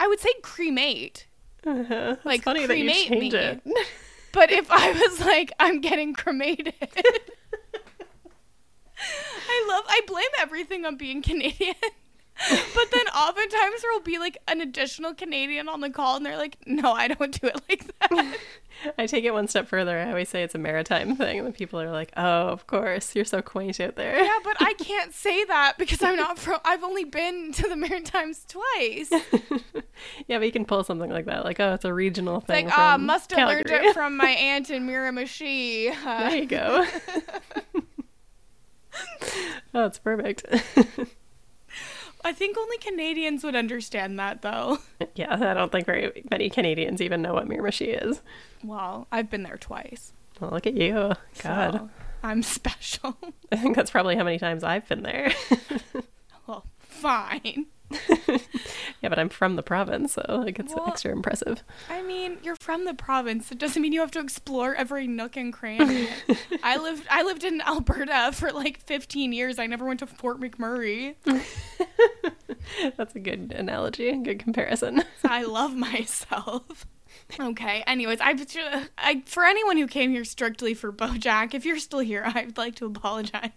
I would say cremate. Uh-huh. Like, it's funny cremate that you change it. But if I was like, I'm getting cremated. I blame everything on being Canadian. But then oftentimes there will be like an additional Canadian on the call and they're like, no, I don't do it like that. I take it one step further. I always say it's a maritime thing. And the people are like, oh, of course. You're so quaint out there. Yeah, but I can't say that because I'm not from... I've only been to the Maritimes twice. Yeah, but you can pull something like that. Like, oh, it's a regional thing. It's like, ah, must have learned it from my aunt in Miramichi. There you go. Oh, it's perfect. I think only Canadians would understand that, though. Yeah, I don't think very many Canadians even know what Miramichi is. Well, I've been there twice. Well, look at you. God. So, I'm special. I think that's probably how many times I've been there. Well, fine. Yeah, but I'm from the province, so like it's extra impressive. I mean, you're from the province. It doesn't mean you have to explore every nook and cranny. I lived in Alberta for like 15 years. I never went to Fort McMurray. That's a good analogy, good comparison. I love myself. Okay, anyways, I for anyone who came here strictly for BoJack, if you're still here, I'd like to apologize.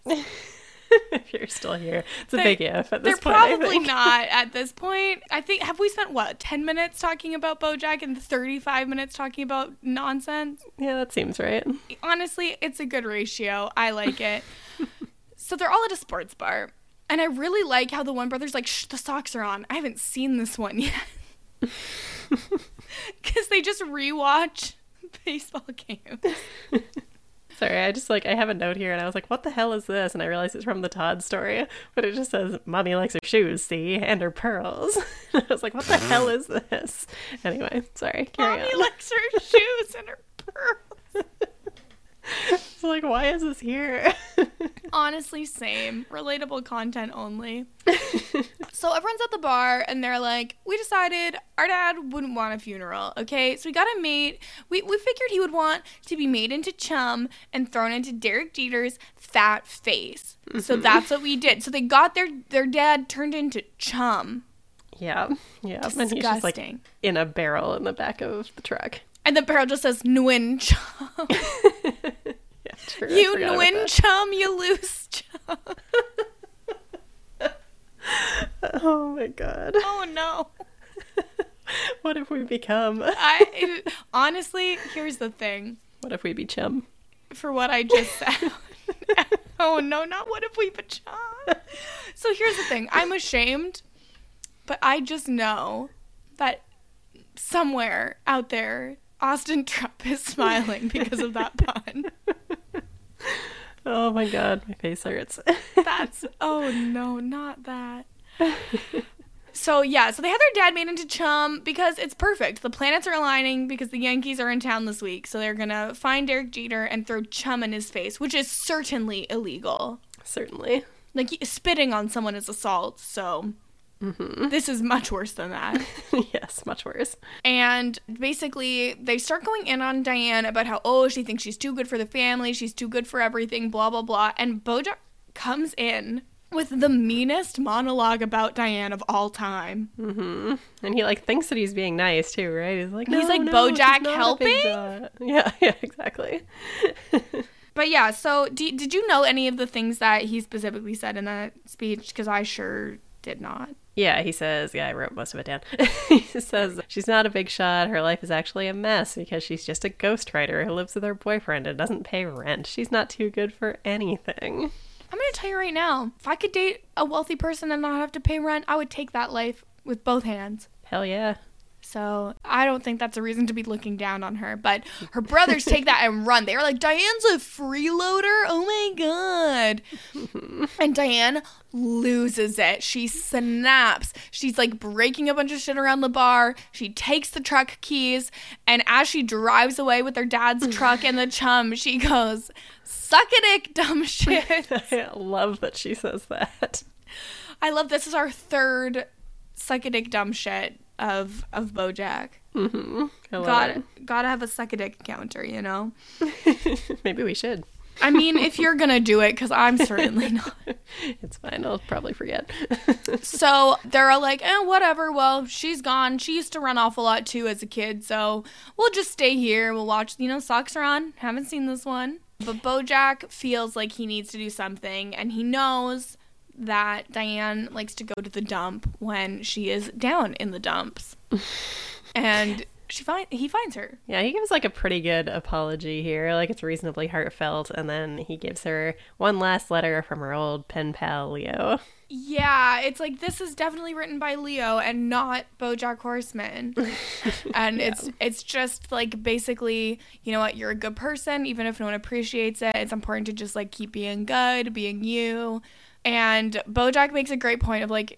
If you're still here, it's a big if at this point. They're probably not at this point. I think, have we spent, 10 minutes talking about BoJack and 35 minutes talking about nonsense? Yeah, that seems right. Honestly, it's a good ratio. I like it. So they're all at a sports bar. And I really like how the one brother's like, shh, the socks are on. I haven't seen this one yet. Because they just rewatch baseball games. Sorry, I just, I have a note here, and I was like, what the hell is this? And I realized it's from the Todd story, but it just says, Mommy likes her shoes, see, and her pearls. And I was like, what the hell is this? Anyway, sorry, carry on. Mommy likes her shoes and her pearls. So like, why is this here? Honestly, same. Relatable content only. So everyone's at the bar and they're like, we decided our dad wouldn't want a funeral, okay? So we got a mate. We figured he would want to be made into chum and thrown into Derek Jeter's fat face. Mm-hmm. So that's what we did. So they got their dad turned into chum. Yeah. Yeah. Disgusting. And he's just like in a barrel in the back of the truck. And the barrel just says, Nguyen chum. Yeah, true. You Nguyen chum, you loose chum. Oh, my God. Oh, no. What have we become? Honestly, here's the thing. What if we be chum? For what I just said. Oh, no, not what if we be chum. So here's the thing. I'm ashamed, but I just know that somewhere out there, Austin Trump is smiling because of that pun. Oh my God, my face hurts. That's, oh no, not that. So yeah, so they had their dad made into chum because it's perfect. The planets are aligning because the Yankees are in town this week. So they're going to find Derek Jeter and throw chum in his face, which is certainly illegal. Certainly. Like spitting on someone is assault, so... Mm-hmm. This is much worse than that. Yes, much worse. And basically, they start going in on Diane about how, oh, she thinks she's too good for the family, she's too good for everything, blah, blah, blah. And BoJack comes in with the meanest monologue about Diane of all time. Mm-hmm. And he, like, thinks that he's being nice, too, right? He's like, no, he's like, no, BoJack helping? Yeah, exactly. But yeah, so did you know any of the things that he specifically said in that speech? Because I sure did not. Yeah, he says, I wrote most of it down. He says, she's not a big shot. Her life is actually a mess because she's just a ghostwriter who lives with her boyfriend and doesn't pay rent. She's not too good for anything. I'm going to tell you right now, if I could date a wealthy person and not have to pay rent, I would take that life with both hands. Hell yeah. So I don't think that's a reason to be looking down on her, but her brothers take that and run. They are like, Diane's a freeloader? Oh my God. Mm-hmm. And Diane loses it. She snaps. She's like breaking a bunch of shit around the bar. She takes the truck keys, and as she drives away with her dad's truck and the chum, she goes, suck a dick, dumb shit. I love that she says that. I love this is our third suck a dick, dumb shit of BoJack. Mm-hmm. Gotta have a suck a dick counter, you know? Maybe we should. I mean, if you're gonna do it, because I'm certainly not. It's fine. I'll probably forget. So they're all like, whatever. Well, she's gone. She used to run off a lot, too, as a kid. So we'll just stay here. We'll watch, Socks Are On. Haven't seen this one. But BoJack feels like he needs to do something, and he knows that Diane likes to go to the dump when she is down in the dumps. And he finds her. Yeah, he gives like a pretty good apology here. Like it's reasonably heartfelt. And then he gives her one last letter from her old pen pal, Leo. Yeah, it's like this is definitely written by Leo and not BoJack Horseman. And yeah. It's just like basically, you know what, you're a good person. Even if no one appreciates it, it's important to just like keep being good, being you. And BoJack makes a great point of like,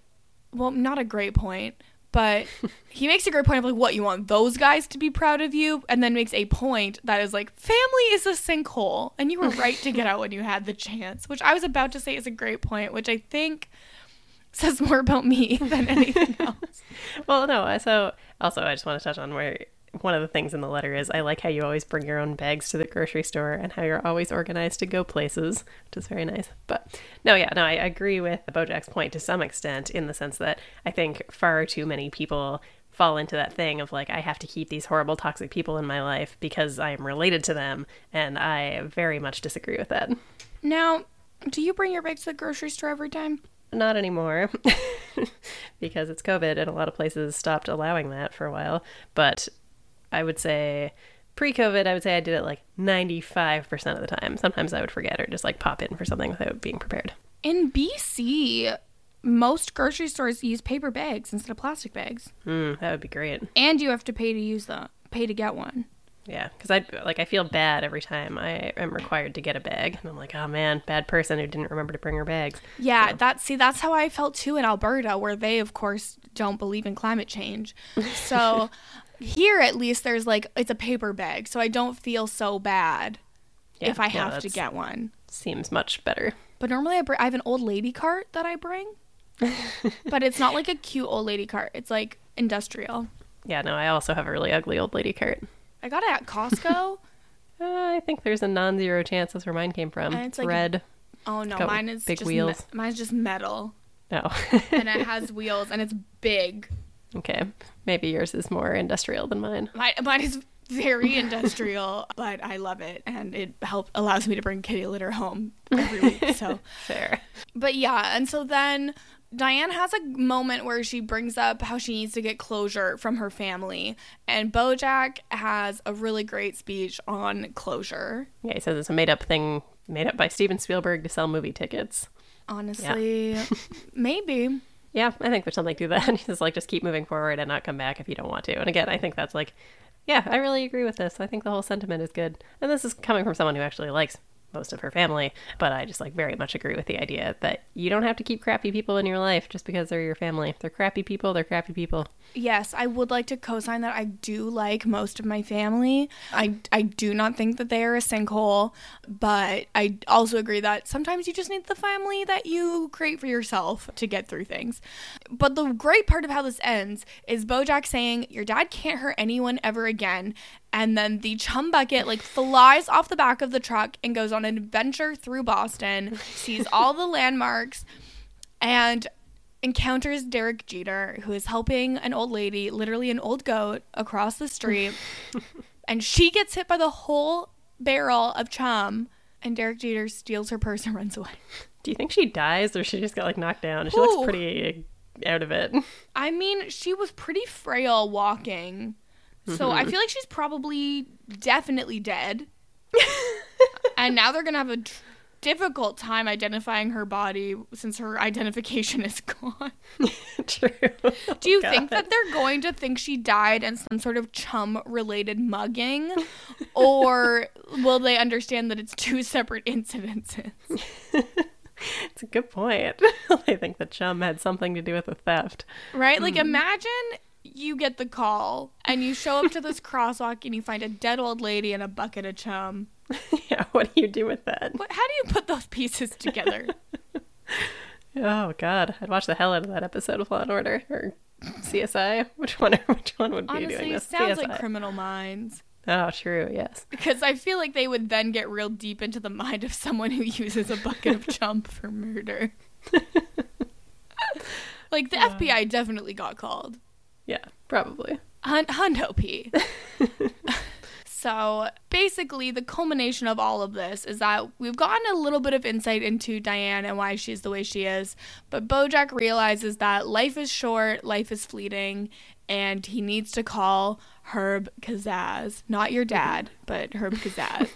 well, not a great point, but he makes a great point of like, what, you want those guys to be proud of you? And then makes a point that is like, family is a sinkhole. And you were right to get out when you had the chance, which I was about to say is a great point, which I think says more about me than anything else. Well, no, so also I just want to touch on where one of the things in the letter is I like how you always bring your own bags to the grocery store and how you're always organized to go places, which is very nice. But no, I agree with BoJack's point to some extent in the sense that I think far too many people fall into that thing of like, I have to keep these horrible toxic people in my life because I am related to them. And I very much disagree with that. Now, do you bring your bags to the grocery store every time? Not anymore, because it's COVID and a lot of places stopped allowing that for a while. But I would say pre-COVID, I did it like 95% of the time. Sometimes I would forget or just like pop in for something without being prepared. In BC, most grocery stores use paper bags instead of plastic bags. That would be great. And you have to pay to get one. Yeah, because I feel bad every time I am required to get a bag. And I'm like, oh man, bad person who didn't remember to bring her bags. Yeah, so. That's how I felt too in Alberta, where they, of course, don't believe in climate change. So... Here, at least, there's, like, it's a paper bag, so I don't feel so bad if I have to get one. Seems much better. But normally I have an old lady cart that I bring. But it's not like a cute old lady cart. It's like industrial. Yeah, no, I also have a really ugly old lady cart. I got it at Costco. I think there's a non-zero chance that's where mine came from. And it's like, red. Oh, no, mine is big just wheels. Mine's just metal. No. And it has wheels, and it's big. Okay. Maybe yours is more industrial than mine. Mine is very industrial, but I love it, and it allows me to bring kitty litter home every week. So fair. But yeah, and so then Diane has a moment where she brings up how she needs to get closure from her family, and BoJack has a really great speech on closure. Yeah, he says it's a made-up thing made up by Steven Spielberg to sell movie tickets. Honestly, yeah. Maybe. Yeah, I think there's something to that. He says, like, just keep moving forward and not come back if you don't want to. And again, I think that's like, yeah, I really agree with this. I think the whole sentiment is good. And this is coming from someone who actually likes most of her family, but I just like very much agree with the idea that you don't have to keep crappy people in your life just because they're your family. They're crappy people. They're crappy people. Yes, I would like to co-sign that. I do like most of my family. I do not think that they are a sinkhole, but I also agree that sometimes you just need the family that you create for yourself to get through things. But the great part of how this ends is BoJack saying, your dad can't hurt anyone ever again. And then the chum bucket, like, flies off the back of the truck and goes on an adventure through Boston, sees all the landmarks, and encounters Derek Jeter, who is helping an old lady, literally an old goat, across the street. And she gets hit by the whole barrel of chum, and Derek Jeter steals her purse and runs away. Do you think she dies, or she just got, like, knocked down? Ooh. She looks pretty out of it. I mean, she was pretty frail walking. So I feel like she's probably definitely dead. And now they're going to have a difficult time identifying her body since her identification is gone. True. Do you think that they're going to think she died in some sort of chum-related mugging? Or will they understand that it's two separate incidences? It's a good point. I think the chum had something to do with the theft. Right? Like, imagine you get the call and you show up to this crosswalk and you find a dead old lady and a bucket of chum. Yeah, what do you do with that? How do you put those pieces together? Oh, God. I'd watch the hell out of that episode of Law & Order or CSI. Which one would be honestly doing this? Honestly, it sounds CSI. Like Criminal Minds. Oh, true, yes. Because I feel like they would then get real deep into the mind of someone who uses a bucket of chum for murder. Like, the FBI definitely got called. Yeah, probably. Hundo P. So basically the culmination of all of this is that we've gotten a little bit of insight into Diane and why she's the way she is. But BoJack realizes that life is short, life is fleeting, and he needs to call Herb Kazaz. Not your dad, but Herb Kazaz.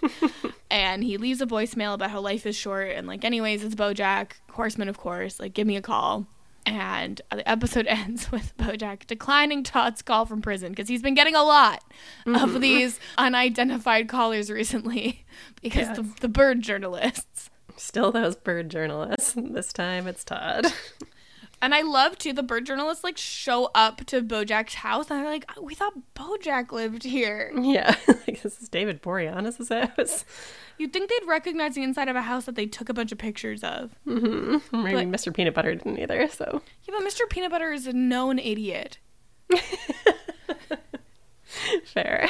And he leaves a voicemail about how life is short and like, anyways, it's BoJack Horseman, of course, like, give me a call. And the episode ends with BoJack declining Todd's call from prison because he's been getting a lot of these unidentified callers recently because the bird journalists. Still those bird journalists. This time it's Todd. And I love, too, the bird journalists, like, show up to BoJack's house, and they're like, oh, we thought BoJack lived here. Yeah, like, this is David Boreanaz's house. You'd think they'd recognize the inside of a house that they took a bunch of pictures of. Mm-hmm. But I mean, Mr. Peanut Butter didn't either, so. Yeah, but Mr. Peanut Butter is a known idiot. Fair.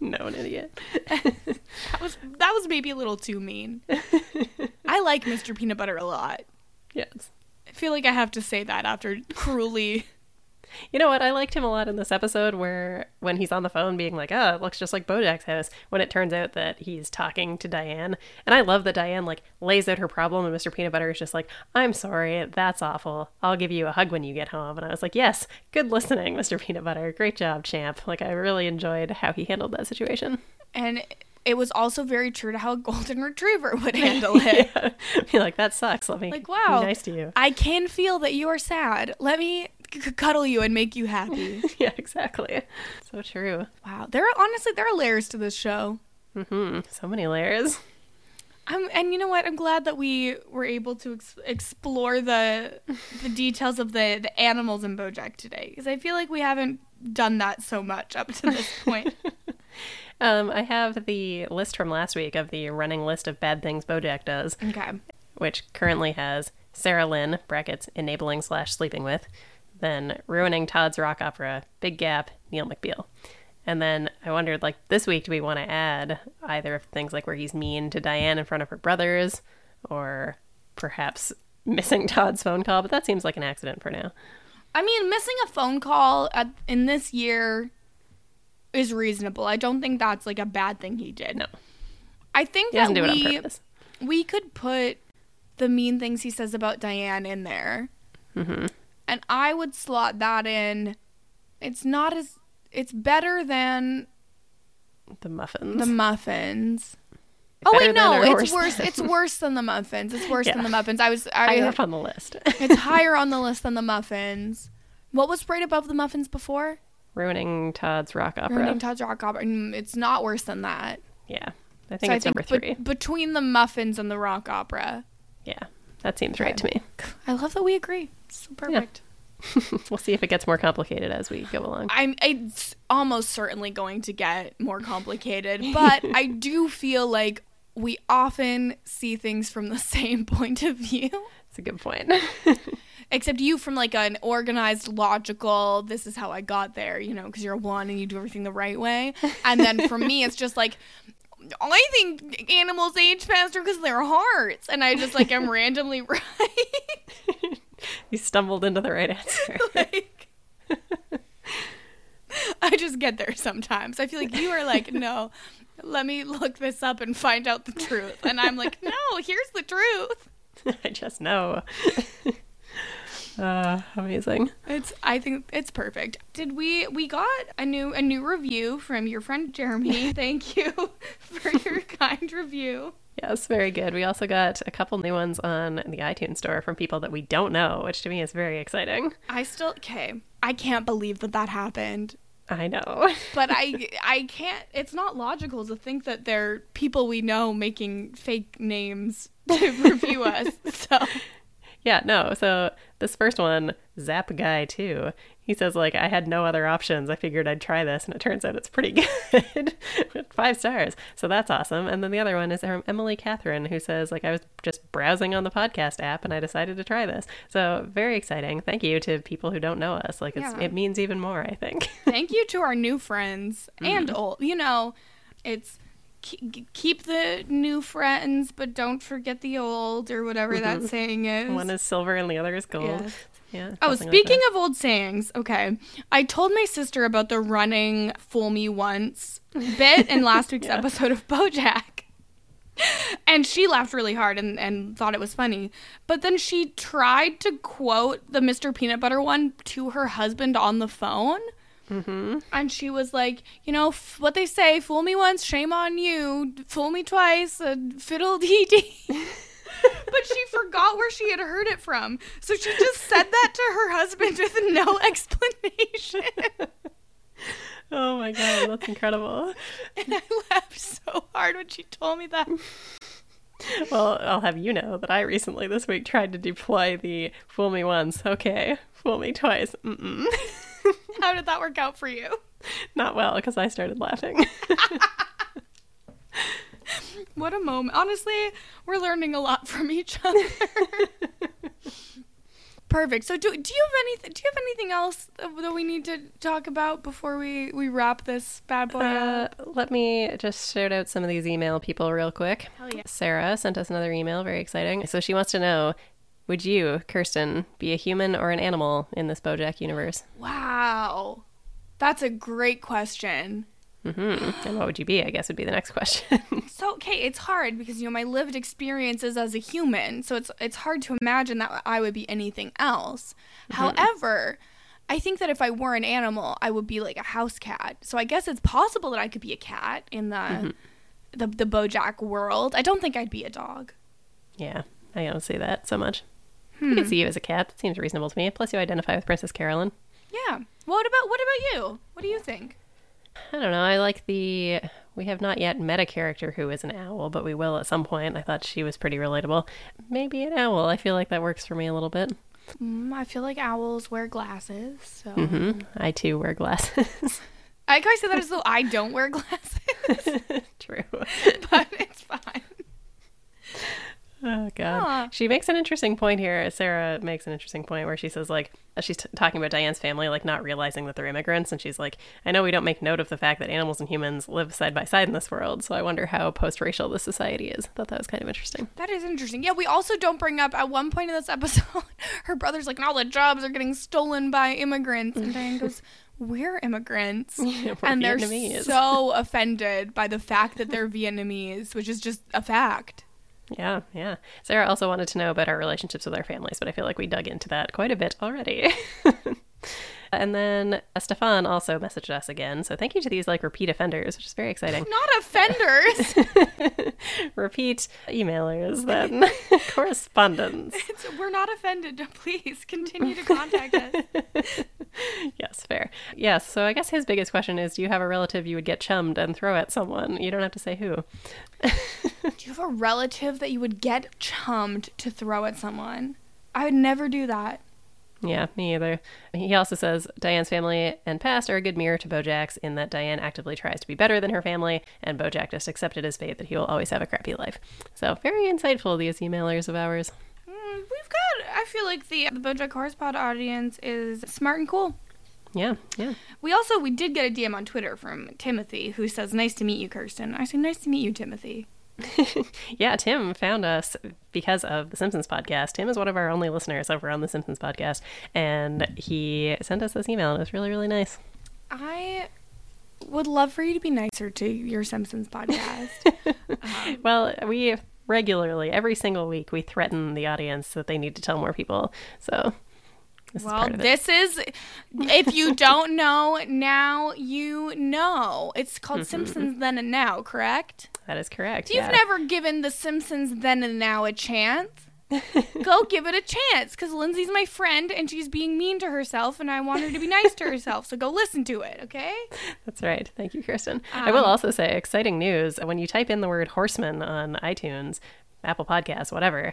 Known idiot. That was maybe a little too mean. I like Mr. Peanut Butter a lot. Yes. I feel like I have to say that after cruelly. You know what? I liked him a lot in this episode when he's on the phone being like, oh, it looks just like BoJack's house, when it turns out that he's talking to Diane. And I love that Diane, like, lays out her problem and Mr. Peanut Butter is just like, I'm sorry, that's awful. I'll give you a hug when you get home. And I was like, yes, good listening, Mr. Peanut Butter. Great job, champ. Like, I really enjoyed how he handled that situation. And it was also very true to how a golden retriever would handle it. Yeah. Be like, that sucks. Let me like, wow, be nice to you. I can feel that you are sad. Let me cuddle you and make you happy. Yeah, exactly. So true. Wow. There are layers to this show. Mm-hmm. So many layers. And you know what? I'm glad that we were able to explore the details of the animals in BoJack today, because I feel like we haven't done that so much up to this point. I have the list from last week of the running list of bad things BoJack does. Okay. Which currently has Sarah Lynn, brackets, enabling / sleeping with, then ruining Todd's rock opera, Big Gap, Neil McBeal. And then I wondered, like, this week, do we want to add either of things like where he's mean to Diane in front of her brothers, or perhaps missing Todd's phone call? But that seems like an accident for now. I mean, missing a phone call in this year is reasonable. I don't think that's like a bad thing he did. No. I think that we could put the mean things he says about Diane in there. Mm-hmm. And I would slot that in. It's not as... It's better than... The muffins. Oh, wait, no. It's worse than the muffins. Than the muffins. Higher up on the list. It's higher on the list than the muffins. What was right above the muffins before? Ruining Todd's rock opera. It's not worse than that. Yeah. I think number three. Between the muffins and the rock opera. Yeah. That seems right to me. I love that we agree. It's so perfect. Yeah. We'll see if it gets more complicated as we go along. It's almost certainly going to get more complicated, but I do feel like we often see things from the same point of view. That's a good point. Except you from like an organized, logical, this is how I got there, you know, because you're a one and you do everything the right way. And then for me, it's just like, I think animals age faster because they're hearts. And I just like am randomly right. You stumbled into the right answer. Like, I just get there sometimes. I feel like you are like, no, let me look this up and find out the truth. And I'm like, no, here's the truth. I just know. Amazing. I think it's perfect. We got a new review from your friend Jeremy. Thank you for your kind review. Yes, very good. We also got a couple new ones on the iTunes store from people that we don't know, which to me is very exciting. I can't believe that happened. I know. But I can't, it's not logical to think that they're people we know making fake names to review us, so. Yeah, no, so this first one, Zap Guy 2, he says, like, I had no other options. I figured I'd try this, and it turns out it's pretty good. 5 stars. So that's awesome. And then the other one is from Emily Catherine, who says, like, I was just browsing on the podcast app, and I decided to try this. So very exciting. Thank you to people who don't know us. Like, It means even more, I think. Thank you to our new friends and old. You know, it's... Keep the new friends, but don't forget the old, or whatever that saying is. One is silver and the other is gold. Yes. Yeah. Oh, speaking of old sayings, okay. I told my sister about the running fool me once bit in last week's episode of BoJack. And she laughed really hard and thought it was funny. But then she tried to quote the Mr. Peanut Butter one to her husband on the phone. Mm-hmm. And she was like, you know, what they say, fool me once, shame on you, fool me twice, fiddle dee dee. But she forgot where she had heard it from. So she just said that to her husband with no explanation. Oh my God, that's incredible. And I laughed so hard when she told me that. Well, I'll have you know that I recently this week tried to deploy the fool me once, okay, fool me twice, mm-mm. How did that work out for you? Not well, because I started laughing. What a moment. Honestly, we're learning a lot from each other. Perfect. So do you have anything else that we need to talk about before we wrap this bad boy up? Let me just shout out some of these email people real quick. Hell yeah. Sarah sent us another email. Very exciting. So she wants to know, would you, Kirsten, be a human or an animal in this BoJack universe? Wow. That's a great question. Mm-hmm. And what would you be, I guess, would be the next question. So, okay, it's hard because, you know, my lived experiences as a human, so it's hard to imagine that I would be anything else. Mm-hmm. However, I think that if I were an animal, I would be like a house cat. So I guess it's possible that I could be a cat in the BoJack world. I don't think I'd be a dog. Yeah, I don't see that so much. I could see you as a cat. That seems reasonable to me. Plus, you identify with Princess Carolyn. Yeah. What about you? What do you think? I don't know. I like we have not yet met a character who is an owl, but we will at some point. I thought she was pretty relatable. Maybe an owl. I feel like that works for me a little bit. I feel like owls wear glasses. So. Mm-hmm. I, too, wear glasses. I always say that as though I don't wear glasses. True. But it's fine. Oh, God. Aww. She makes an interesting point here. Sarah makes an interesting point where she says, like, she's talking about Diane's family, like, not realizing that they're immigrants. And she's like, I know we don't make note of the fact that animals and humans live side by side in this world. So I wonder how post-racial this society is. I thought that was kind of interesting. That is interesting. Yeah, we also don't bring up, at one point in this episode, her brother's like, and all the jobs are getting stolen by immigrants. And Diane goes, we're immigrants. Yeah, we're and Vietnamese. They're so offended by the fact that they're Vietnamese, which is just a fact. Yeah, yeah. Sarah also wanted to know about our relationships with our families, but I feel like we dug into that quite a bit already. And then Estefan also messaged us again. So thank you to these, like, repeat offenders, which is very exciting. Not offenders. Repeat emailers, then. Correspondence. We're not offended. Please continue to contact us. Yes, fair. Yes, so I guess his biggest question is, do you have a relative you would get chummed and throw at someone? You don't have to say who. Do you have a relative that you would get chummed to throw at someone? I would never do that. Yeah, me either. He also says Diane's family and past are a good mirror to BoJack's in that Diane actively tries to be better than her family, and BoJack just accepted his fate that he will always have a crappy life. So very insightful, these emailers of ours. We've got, I feel like the BoJack Horsepod audience is smart and cool. Yeah, yeah. We did get a DM on Twitter from Timothy, who says, nice to meet you, Kirsten. I say, nice to meet you, Timothy. Yeah, Tim found us because of the Simpsons podcast. Tim is one of our only listeners over on the Simpsons podcast, and he sent us this email, and it was really, really nice. I would love for you to be nicer to your Simpsons podcast. Well, we regularly, every single week, we threaten the audience that they need to tell more people, so... This is, if you don't know, now you know. It's called Simpsons Then and Now, correct? That is correct. You've never given the Simpsons Then and Now a chance. Go give it a chance, because Lindsay's my friend, and she's being mean to herself, and I want her to be nice to herself, so go listen to it, okay? That's right. Thank you, Kirsten. I will also say, exciting news, when you type in the word horseman on iTunes, Apple Podcasts, whatever...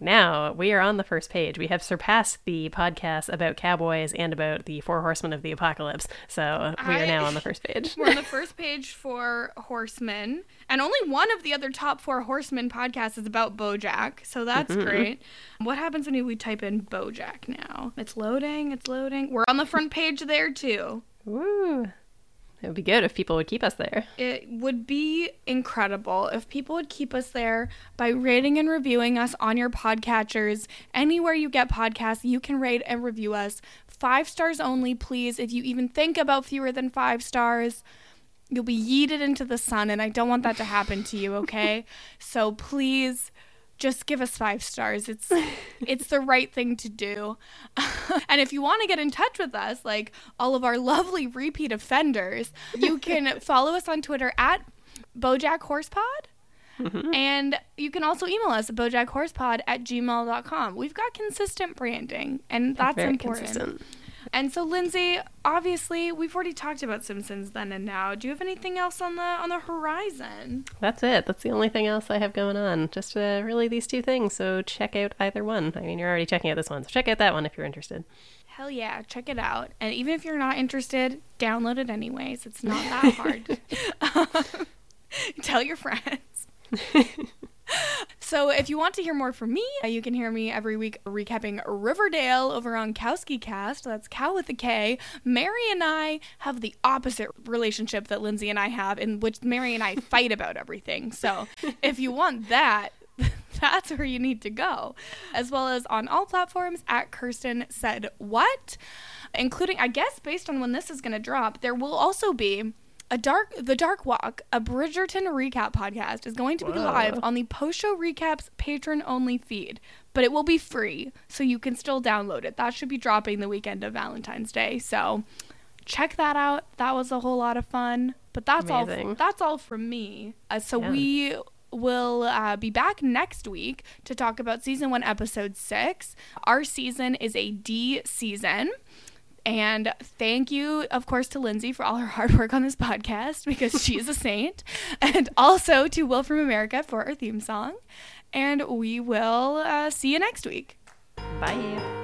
Now we are on the first page. We have surpassed the podcasts about cowboys and about the Four Horsemen of the Apocalypse. So we are now on the first page. We're on the first page for Horsemen. And only one of the other top four Horsemen podcasts is about BoJack. So that's great. What happens when we type in BoJack now? It's loading. It's loading. We're on the front page there, too. Woo. It would be good if people would keep us there. It would be incredible if people would keep us there by rating and reviewing us on your podcatchers. Anywhere you get podcasts, you can rate and review us. 5 stars only, please. If you even think about fewer than 5 stars, you'll be yeeted into the sun, and I don't want that to happen to you, okay? So please... just give us 5 stars. It's the right thing to do. And if you want to get in touch with us, like all of our lovely repeat offenders, you can follow us on Twitter at BoJack Horsepod. And you can also email us at bojackhorsepod@gmail.com. We've got consistent branding, and that's important. Consistent. And so, Lindsay, obviously, we've already talked about Simpsons Then and Now. Do you have anything else on the horizon? That's it. That's the only thing else I have going on. Just really these two things. So check out either one. I mean, you're already checking out this one, so check out that one if you're interested. Hell yeah, check it out. And even if you're not interested, download it anyways. It's not that hard. Tell your friends. So if you want to hear more from me, you can hear me every week recapping Riverdale over on Kowski Cast. That's Cow with a K. Mary and I have the opposite relationship that Lindsay and I have, in which Mary and I fight about everything. So if you want that, that's where you need to go. As well as on all platforms at Kirsten Said What, including, I guess, based on when this is going to drop, there will also be... The Dark Walk, a Bridgerton recap podcast, is going to be live on the Post Show Recaps patron-only feed, but it will be free, so you can still download it. That should be dropping the weekend of Valentine's Day, so check that out. That was a whole lot of fun, but that's amazing. That's all from me. We will be back next week to talk about Season 1, Episode 6. Our season is a D season. And thank you, of course, to Lindsay for all her hard work on this podcast, because she's a saint. And also to Will from America for our theme song. And we will see you next week. Bye.